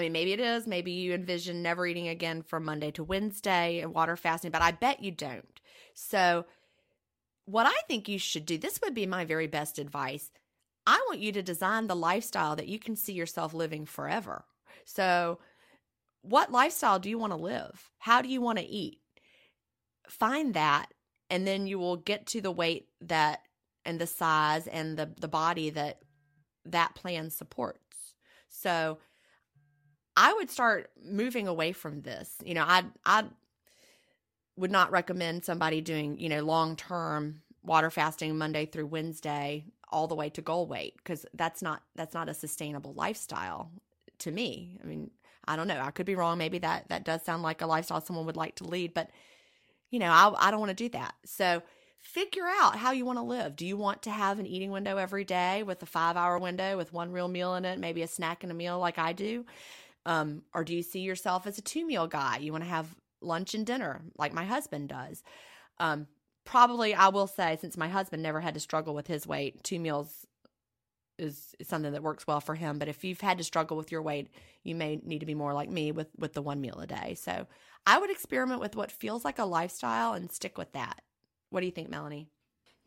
mean, maybe it is. Maybe you envision never eating again from Monday to Wednesday and water fasting, but I bet you don't. So what I think you should do, this would be my very best advice. I want you to design the lifestyle that you can see yourself living forever. So what lifestyle do you want to live? How do you want to eat? Find that, and then you will get to the weight that and the size and the body that plan supports. So I would start moving away from this. You know, I would not recommend somebody doing, you know, long-term water fasting Monday through Wednesday all the way to goal weight, because that's not a sustainable lifestyle to me. I mean, I don't know. I could be wrong. Maybe that does sound like a lifestyle someone would like to lead, but, you know, I don't want to do that. So figure out how you want to live. Do you want to have an eating window every day with a 5-hour window with one real meal in it, maybe a snack and a meal like I do? Or do you see yourself as a 2-meal guy? You want to have lunch and dinner like my husband does. Probably, I will say, since my husband never had to struggle with his weight, 2 meals is something that works well for him. But if you've had to struggle with your weight, you may need to be more like me with the 1 meal a day. So I would experiment with what feels like a lifestyle and stick with that. What do you think, Melanie?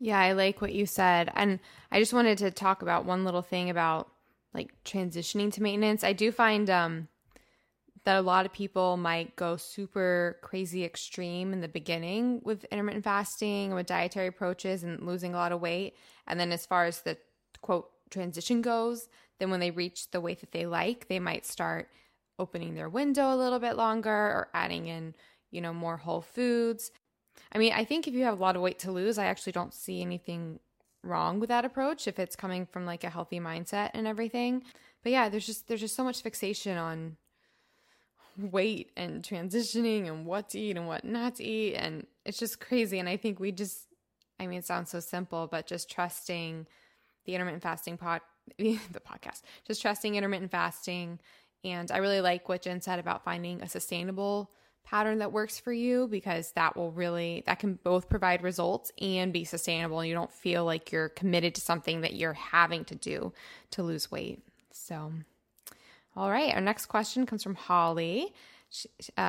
Yeah, I like what you said. And I just wanted to talk about one little thing about like transitioning to maintenance. I do find that a lot of people might go super crazy extreme in the beginning with intermittent fasting, with dietary approaches and losing a lot of weight. And then as far as the, quote, transition goes, then when they reach the weight that they like, they might start opening their window a little bit longer or adding in, you know, more whole foods. I mean, I think if you have a lot of weight to lose, I actually don't see anything wrong with that approach if it's coming from like a healthy mindset and everything. But yeah, there's just so much fixation on weight and transitioning and what to eat and what not to eat, and it's just crazy. And I think it sounds so simple, but just trusting the intermittent fasting podcast. And I really like what Jen said about finding a sustainable pattern that works for you, because that can both provide results and be sustainable, and you don't feel like you're committed to something that you're having to do to lose weight. So all right. Our next question comes from Holly,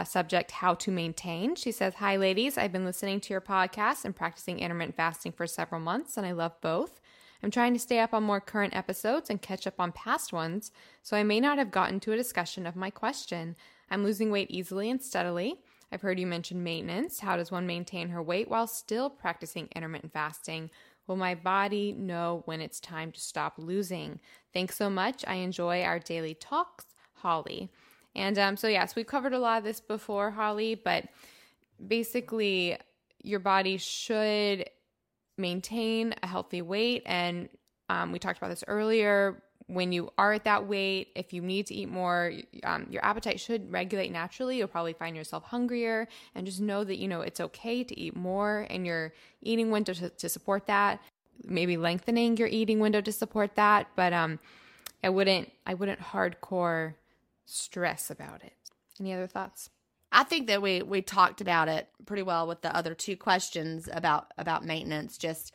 subject, how to maintain. She says, hi, ladies. I've been listening to your podcast and practicing intermittent fasting for several months, and I love both. I'm trying to stay up on more current episodes and catch up on past ones, so I may not have gotten to a discussion of my question. I'm losing weight easily and steadily. I've heard you mention maintenance. How does one maintain her weight while still practicing intermittent fasting? Will my body know when it's time to stop losing? Thanks so much. I enjoy our daily talks, Holly. And so we've covered a lot of this before, Holly, but basically your body should maintain a healthy weight. And we talked about this earlier. When you are at that weight, if you need to eat more, your appetite should regulate naturally. You'll probably find yourself hungrier, and just know that, you know, it's okay to eat more, and your eating window to support that, maybe lengthening your eating window to support that. But I wouldn't hardcore stress about it. Any other thoughts? I think that we talked about it pretty well with the other two questions about maintenance. Just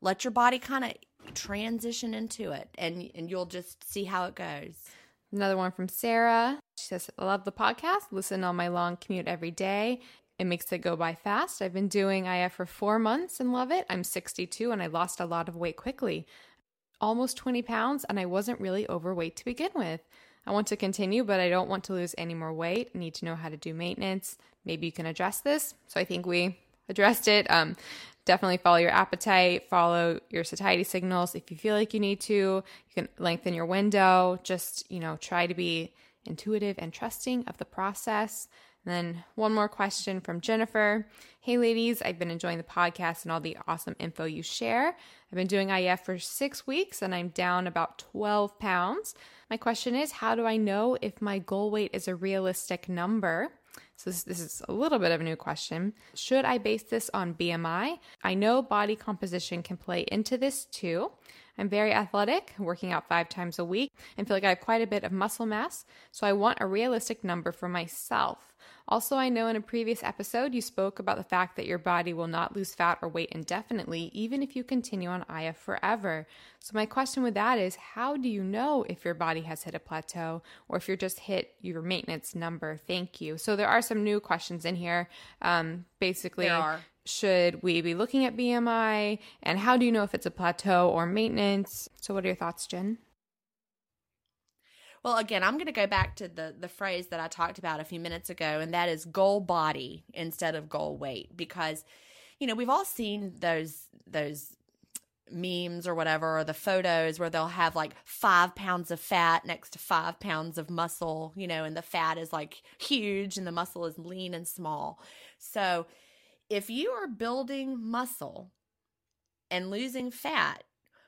let your body kind of transition into it, and you'll just see how it goes. Another one from Sarah. She says, I love the podcast. Listen on my long commute every day. It makes it go by fast. I've been doing IF for 4 months and love it. I'm 62 and I lost a lot of weight quickly, almost 20 pounds, and I wasn't really overweight to begin with. I want to continue, but I don't want to lose any more weight. I need to know how to do maintenance. Maybe you can address this. So I think we addressed it. Definitely follow your appetite, follow your satiety signals. If you feel like you need to, you can lengthen your window. Just, try to be intuitive and trusting of the process. And then one more question from Jennifer. Hey ladies, I've been enjoying the podcast and all the awesome info you share. I've been doing IF for 6 weeks and I'm down about 12 pounds. My question is, how do I know if my goal weight is a realistic number? So this is a little bit of a new question. Should I base this on BMI? I know body composition can play into this too. I'm very athletic, working out 5 times a week, and feel like I have quite a bit of muscle mass, so I want a realistic number for myself. Also, I know in a previous episode you spoke about the fact that your body will not lose fat or weight indefinitely, even if you continue on IF forever. So my question with that is, how do you know if your body has hit a plateau or if you're just hit your maintenance number? Thank you. So there are some new questions in here. Basically, should we be looking at BMI, and how do you know if it's a plateau or maintenance? So what are your thoughts, Jen? Well, again, I'm going to go back to the phrase that I talked about a few minutes ago, and that is goal body instead of goal weight, because, we've all seen those memes or whatever, or the photos where they'll have like 5 pounds of fat next to 5 pounds of muscle, and the fat is like huge and the muscle is lean and small. So if you are building muscle and losing fat,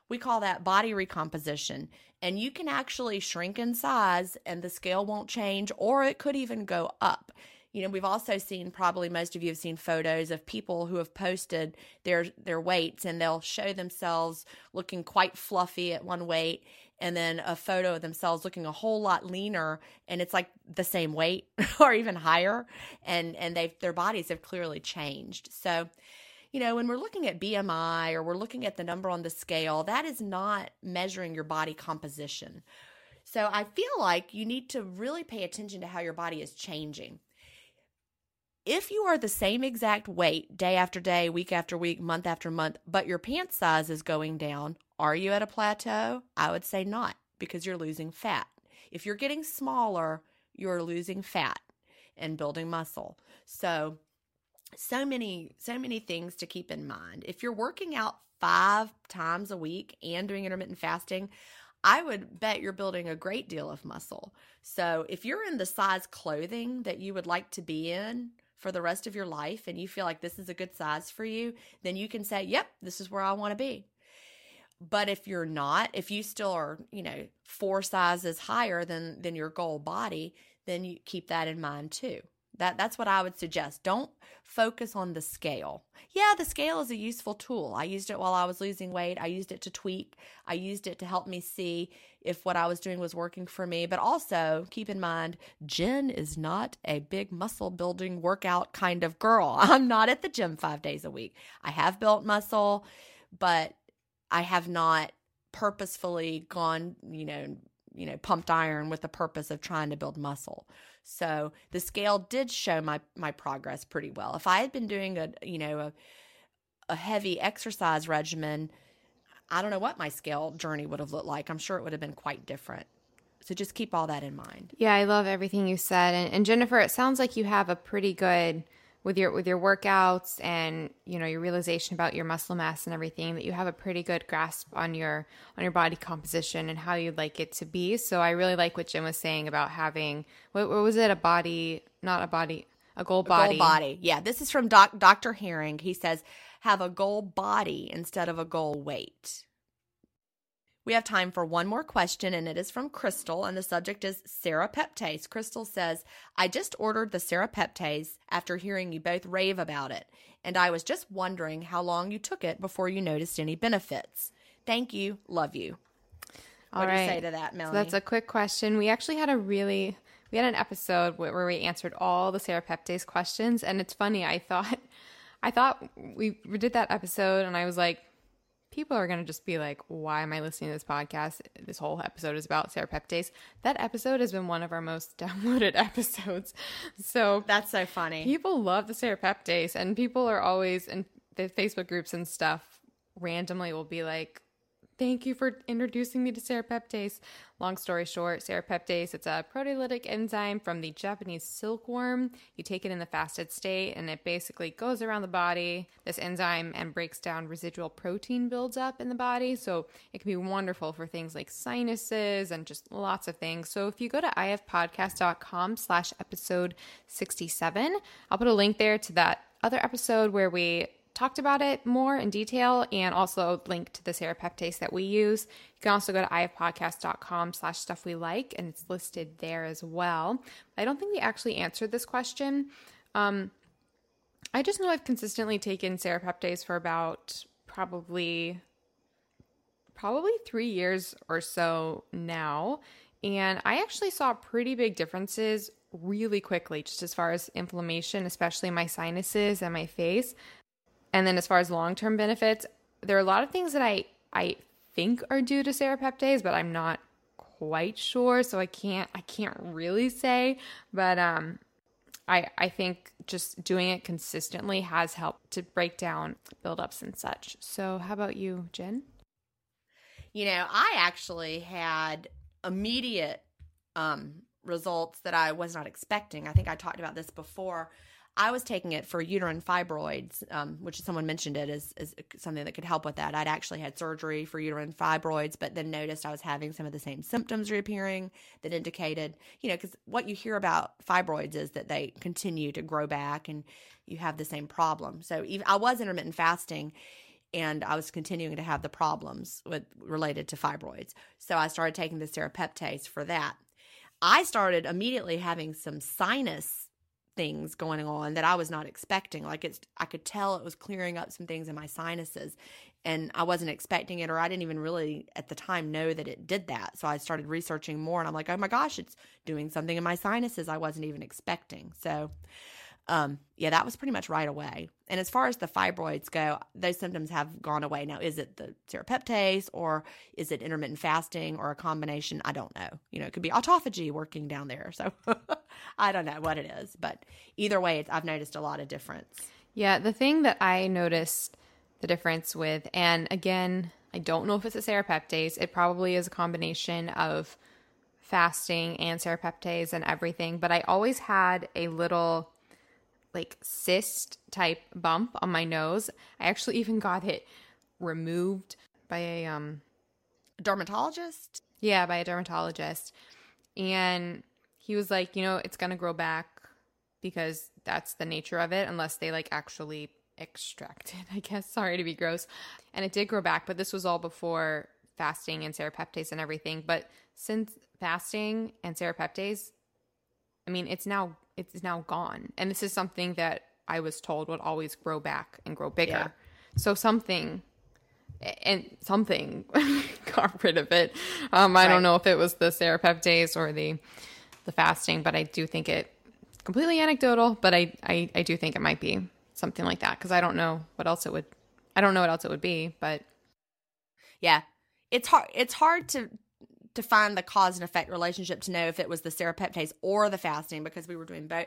we call that body recomposition, and you can actually shrink in size and the scale won't change, or it could even go up. We've also seen, probably most of you have seen photos of people who have posted their weights, and they'll show themselves looking quite fluffy at one weight and then a photo of themselves looking a whole lot leaner, and it's like the same weight or even higher, and their bodies have clearly changed. So when we're looking at BMI or we're looking at the number on the scale, that is not measuring your body composition. So I feel like you need to really pay attention to how your body is changing. If you are the same exact weight day after day, week after week, month after month, but your pant size is going down, are you at a plateau? I would say not, because you're losing fat. If you're getting smaller, you're losing fat and building muscle. So many things to keep in mind. If you're working out 5 times a week and doing intermittent fasting, I would bet you're building a great deal of muscle. So if you're in the size clothing that you would like to be in for the rest of your life, and you feel like this is a good size for you, then you can say, yep, this is where I want to be. But if you're not, if you still are, 4 sizes higher than your goal body, then you keep that in mind too. That's what I would suggest. Don't focus on the scale. Yeah, the scale is a useful tool. I used it while I was losing weight. I used it to tweak. I used it to help me see if what I was doing was working for me. But also keep in mind, Jen is not a big muscle building workout kind of girl. I'm not at the gym 5 days a week. I have built muscle, but I have not purposefully gone, pumped iron with the purpose of trying to build muscle. So the scale did show my progress pretty well. If I had been doing a heavy exercise regimen, I don't know what my scale journey would have looked like. I'm sure it would have been quite different. So just keep all that in mind. Yeah, I love everything you said. And Jennifer, it sounds like you have a pretty good with your workouts and your realization about your muscle mass and everything, that you have a pretty good grasp on your body composition and how you'd like it to be. So I really like what Jen was saying about having, what was it, a goal body. A goal body. Yeah, this is from Dr. Herring. He says, have a goal body instead of a goal weight. We have time for one more question, and it is from Crystal, and the subject is Serrapeptase. Crystal says, I just ordered the Serrapeptase after hearing you both rave about it, and I was just wondering how long you took it before you noticed any benefits. Thank you. Love you. All right. What do you say to that, Melanie? So that's a quick question. We actually had an episode where we answered all the Serrapeptase questions, and it's funny. I thought we did that episode, and I was like, people are going to just be like, why am I listening to this podcast? This whole episode is about Serrapeptase. That episode has been one of our most downloaded episodes. So that's so funny. People love the Serrapeptase, and people are always in the Facebook groups and stuff randomly will be like, thank you for introducing me to Serrapeptase. Long story short, Serrapeptase, it's a proteolytic enzyme from the Japanese silkworm. You take it in the fasted state, and it basically goes around the body, this enzyme, and breaks down residual protein builds up in the body. So it can be wonderful for things like sinuses and just lots of things. So if you go to ifpodcast.com/episode67, I'll put a link there to that other episode where we talked about it more in detail, and also link to the Serrapeptase that we use. You can also go to ifpodcast.com/stuff we like, and it's listed there as well. I don't think we actually answered this question. I just know I've consistently taken Serrapeptase for about probably 3 years or so now, and I actually saw pretty big differences really quickly, just as far as inflammation, especially in my sinuses and my face. And then as far as long-term benefits, there are a lot of things that I think are due to Serrapeptase, but I'm not quite sure, so I can't really say. But I think just doing it consistently has helped to break down buildups and such. So how about you, Jen? You know, I actually had immediate results that I was not expecting. I think I talked about this before. I was taking it for uterine fibroids, which someone mentioned it as something that could help with that. I'd actually had surgery for uterine fibroids, but then noticed I was having some of the same symptoms reappearing that indicated, you know, because what you hear about fibroids is that they continue to grow back and you have the same problem. So even, I was intermittent fasting, and I was continuing to have the problems related to fibroids. So I started taking the Serrapeptase for that. I started immediately having some sinus things going on that I was not expecting. Like I could tell it was clearing up some things in my sinuses, and I wasn't expecting it, or I didn't even really at the time know that it did that. So I started researching more, and I'm like, oh my gosh, it's doing something in my sinuses I wasn't even expecting. So yeah, that was pretty much right away. And as far as the fibroids go, those symptoms have gone away. Now, is it the Serrapeptase, or is it intermittent fasting, or a combination? I don't know. You know, it could be autophagy working down there. So I don't know what it is, but either way, I've noticed a lot of difference. Yeah. The thing that I noticed the difference with, and again, I don't know if it's a Serrapeptase. It probably is a combination of fasting and Serrapeptase and everything, but I always had a little like cyst type bump on my nose. I actually even got it removed by a dermatologist. Yeah, by a dermatologist. And he was like, you know, it's going to grow back because that's the nature of it, unless they like actually extract it, I guess. Sorry to be gross. And it did grow back, but this was all before fasting and Serrapeptase and everything. But since fasting and Serrapeptase, I mean, it's now gone. And this is something that I was told would always grow back and grow bigger. Yeah. So something got rid of it. I don't know if it was the Serrapeptase or the fasting, but I do think it completely anecdotal, but I do think it might be something like that. Cause I don't know what else it would, be, but yeah, it's hard to find the cause and effect relationship to know if it was the Serrapeptase or the fasting, because we were doing both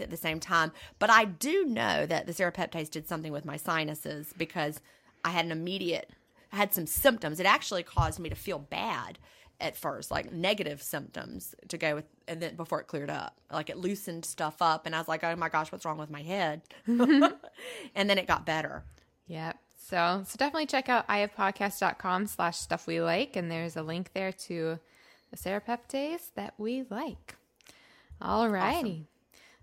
at the same time. But I do know that the Serrapeptase did something with my sinuses, because I had some symptoms. It actually caused me to feel bad at first, like negative symptoms to go with, and then before it cleared up, like it loosened stuff up, and I was like, oh my gosh, what's wrong with my head? And then it got better. Yep. So definitely check out ifpodcast.com/stuff we like, and there's a link there to the Serrapeptase that we like. All righty. Awesome.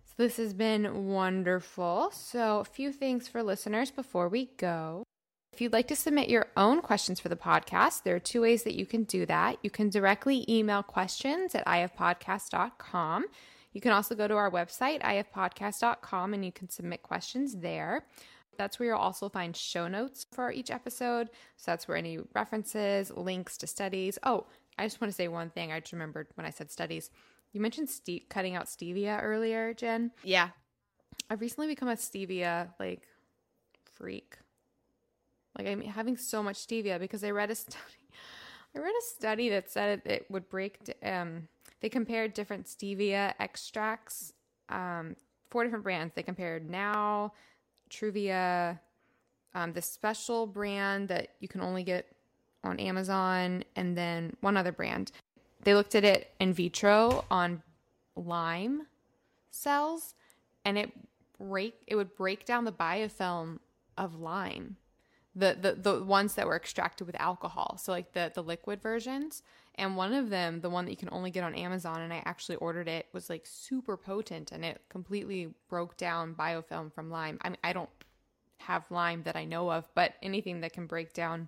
So this has been wonderful. So a few things for listeners before we go. If you'd like to submit your own questions for the podcast, there are two ways that you can do that. You can directly email questions at ifpodcast.com. You can also go to our website, ifpodcast.com, and you can submit questions there. That's where you'll also find show notes for each episode. So that's where any references, links to studies. Oh, I just want to say one thing. I just remembered when I said studies. You mentioned cutting out stevia earlier, Jen. Yeah. I've recently become a stevia, freak. I'm having so much stevia because I read a study. I read a study that said it would break they compared different stevia extracts, 4 different brands. They compared Now, Truvia, the special brand that you can only get on Amazon, and then one other brand. They looked at it in vitro on Lyme cells, and it would break down the biofilm of Lyme, the ones that were extracted with alcohol, so the liquid versions. And one of them, the one that you can only get on Amazon, and I actually ordered it, was super potent, and it completely broke down biofilm from Lyme. I mean, I don't have Lyme that I know of, but anything that can break down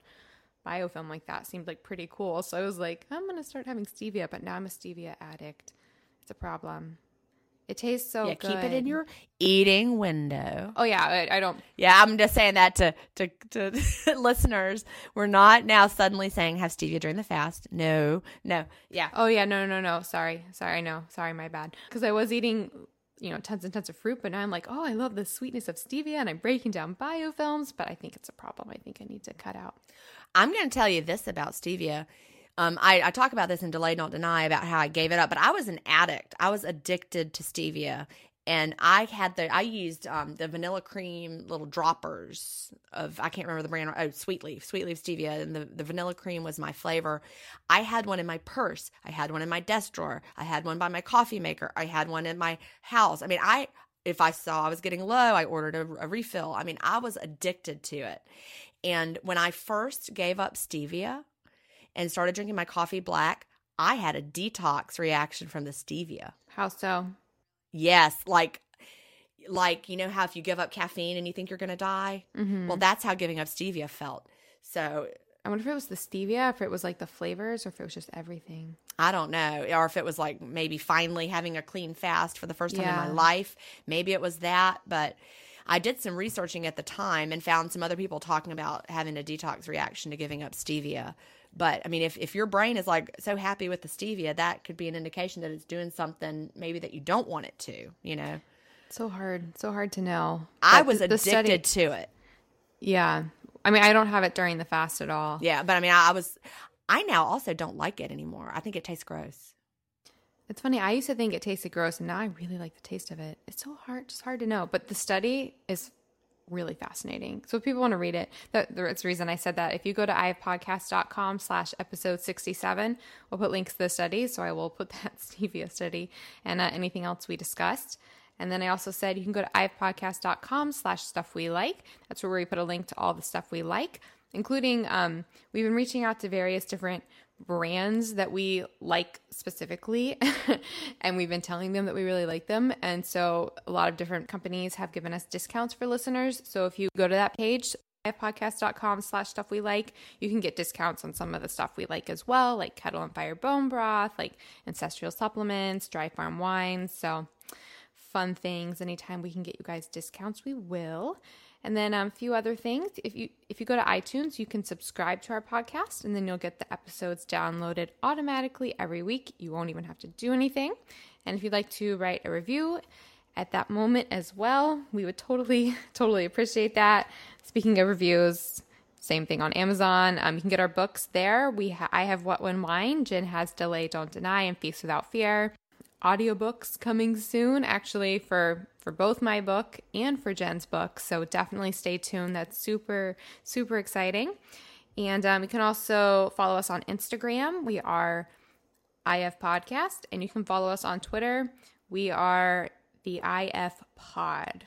biofilm like that seemed pretty cool. So I was I'm going to start having stevia, but now I'm a stevia addict. It's a problem. It tastes so good. Keep it in your eating window. Oh, yeah. I don't. Yeah, I'm just saying that to listeners. We're not now suddenly saying have stevia during the fast. No. Yeah. Oh, yeah. No. Sorry. No. Sorry. My bad. Because I was eating, tons and tons of fruit, but now I'm I love the sweetness of stevia, and I'm breaking down biofilms, but I think it's a problem. I think I need to cut out. I'm going to tell you this about stevia. I talk about this in Delay, Don't Deny about how I gave it up, but I was an addict. I was addicted to stevia, and I used the vanilla cream little droppers of, I can't remember the brand, Sweetleaf stevia, and the vanilla cream was my flavor. I had one in my purse. I had one in my desk drawer. I had one by my coffee maker. I had one in my house. I mean, if I saw I was getting low, I ordered a refill. I mean, I was addicted to it. And when I first gave up stevia and started drinking my coffee black, I had a detox reaction from the stevia. How so? Yes, you know how if you give up caffeine and you think you're going to die? Mm-hmm. Well, that's how giving up stevia felt. So I wonder if it was the stevia, if it was the flavors, or if it was just everything. I don't know. Or if it was maybe finally having a clean fast for the first time in my life. Maybe it was that, but I did some researching at the time and found some other people talking about having a detox reaction to giving up stevia. But, I mean, if your brain is so happy with the stevia, that could be an indication that it's doing something maybe that you don't want it to, So hard to know. I was addicted to it. Yeah. I mean, I don't have it during the fast at all. Yeah. But, I mean, I now also don't like it anymore. I think it tastes gross. It's funny. I used to think it tasted gross, and now I really like the taste of it. It's so hard. Just hard to know. But the study is really fascinating. So if people want to read it, that's the reason I said that. If you go to ifpodcast.com/episode67, we'll put links to the studies. So I will put that stevia study and anything else we discussed. And then I also said you can go to ifpodcast.com/stuff we like. That's where we put a link to all the stuff we like, including we've been reaching out to various different brands that we like specifically, and we've been telling them that we really like them, and so a lot of different companies have given us discounts for listeners. So if you go to that page, podcast.com/stuff we like, you can get discounts on some of the stuff we like as well, like Kettle and Fire bone broth, Ancestral Supplements, Dry Farm Wines. So fun things. Anytime we can get you guys discounts, we will. And then a few other things. If you go to iTunes, you can subscribe to our podcast, and then you'll get the episodes downloaded automatically every week. You won't even have to do anything. And if you'd like to write a review at that moment as well, we would totally appreciate that. Speaking of reviews, same thing on Amazon. You can get our books there. I have What, When, Wine. Jen has Delay, Don't Deny, and Feast Without Fear. Audiobooks coming soon, actually, for both my book and for Jen's book. So definitely stay tuned. That's super, super exciting. And you can also follow us on Instagram. We are IF Podcast. And you can follow us on Twitter. We are the IF Pod.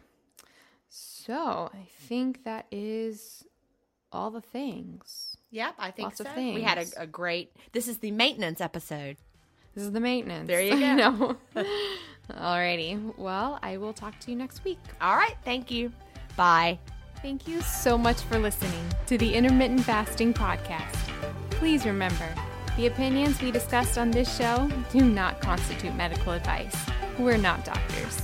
So I think that is all the things. Yep, I think so. Lots of things. We had a great – this is the maintenance episode. This is the maintenance. There you go. No. Alrighty. Well, I will talk to you next week. All right. Thank you. Bye. Thank you so much for listening to the Intermittent Fasting Podcast. Please remember, the opinions we discussed on this show do not constitute medical advice. We're not doctors.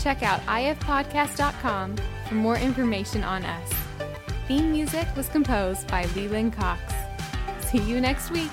Check out ifpodcast.com for more information on us. Theme music was composed by Leland Cox. See you next week.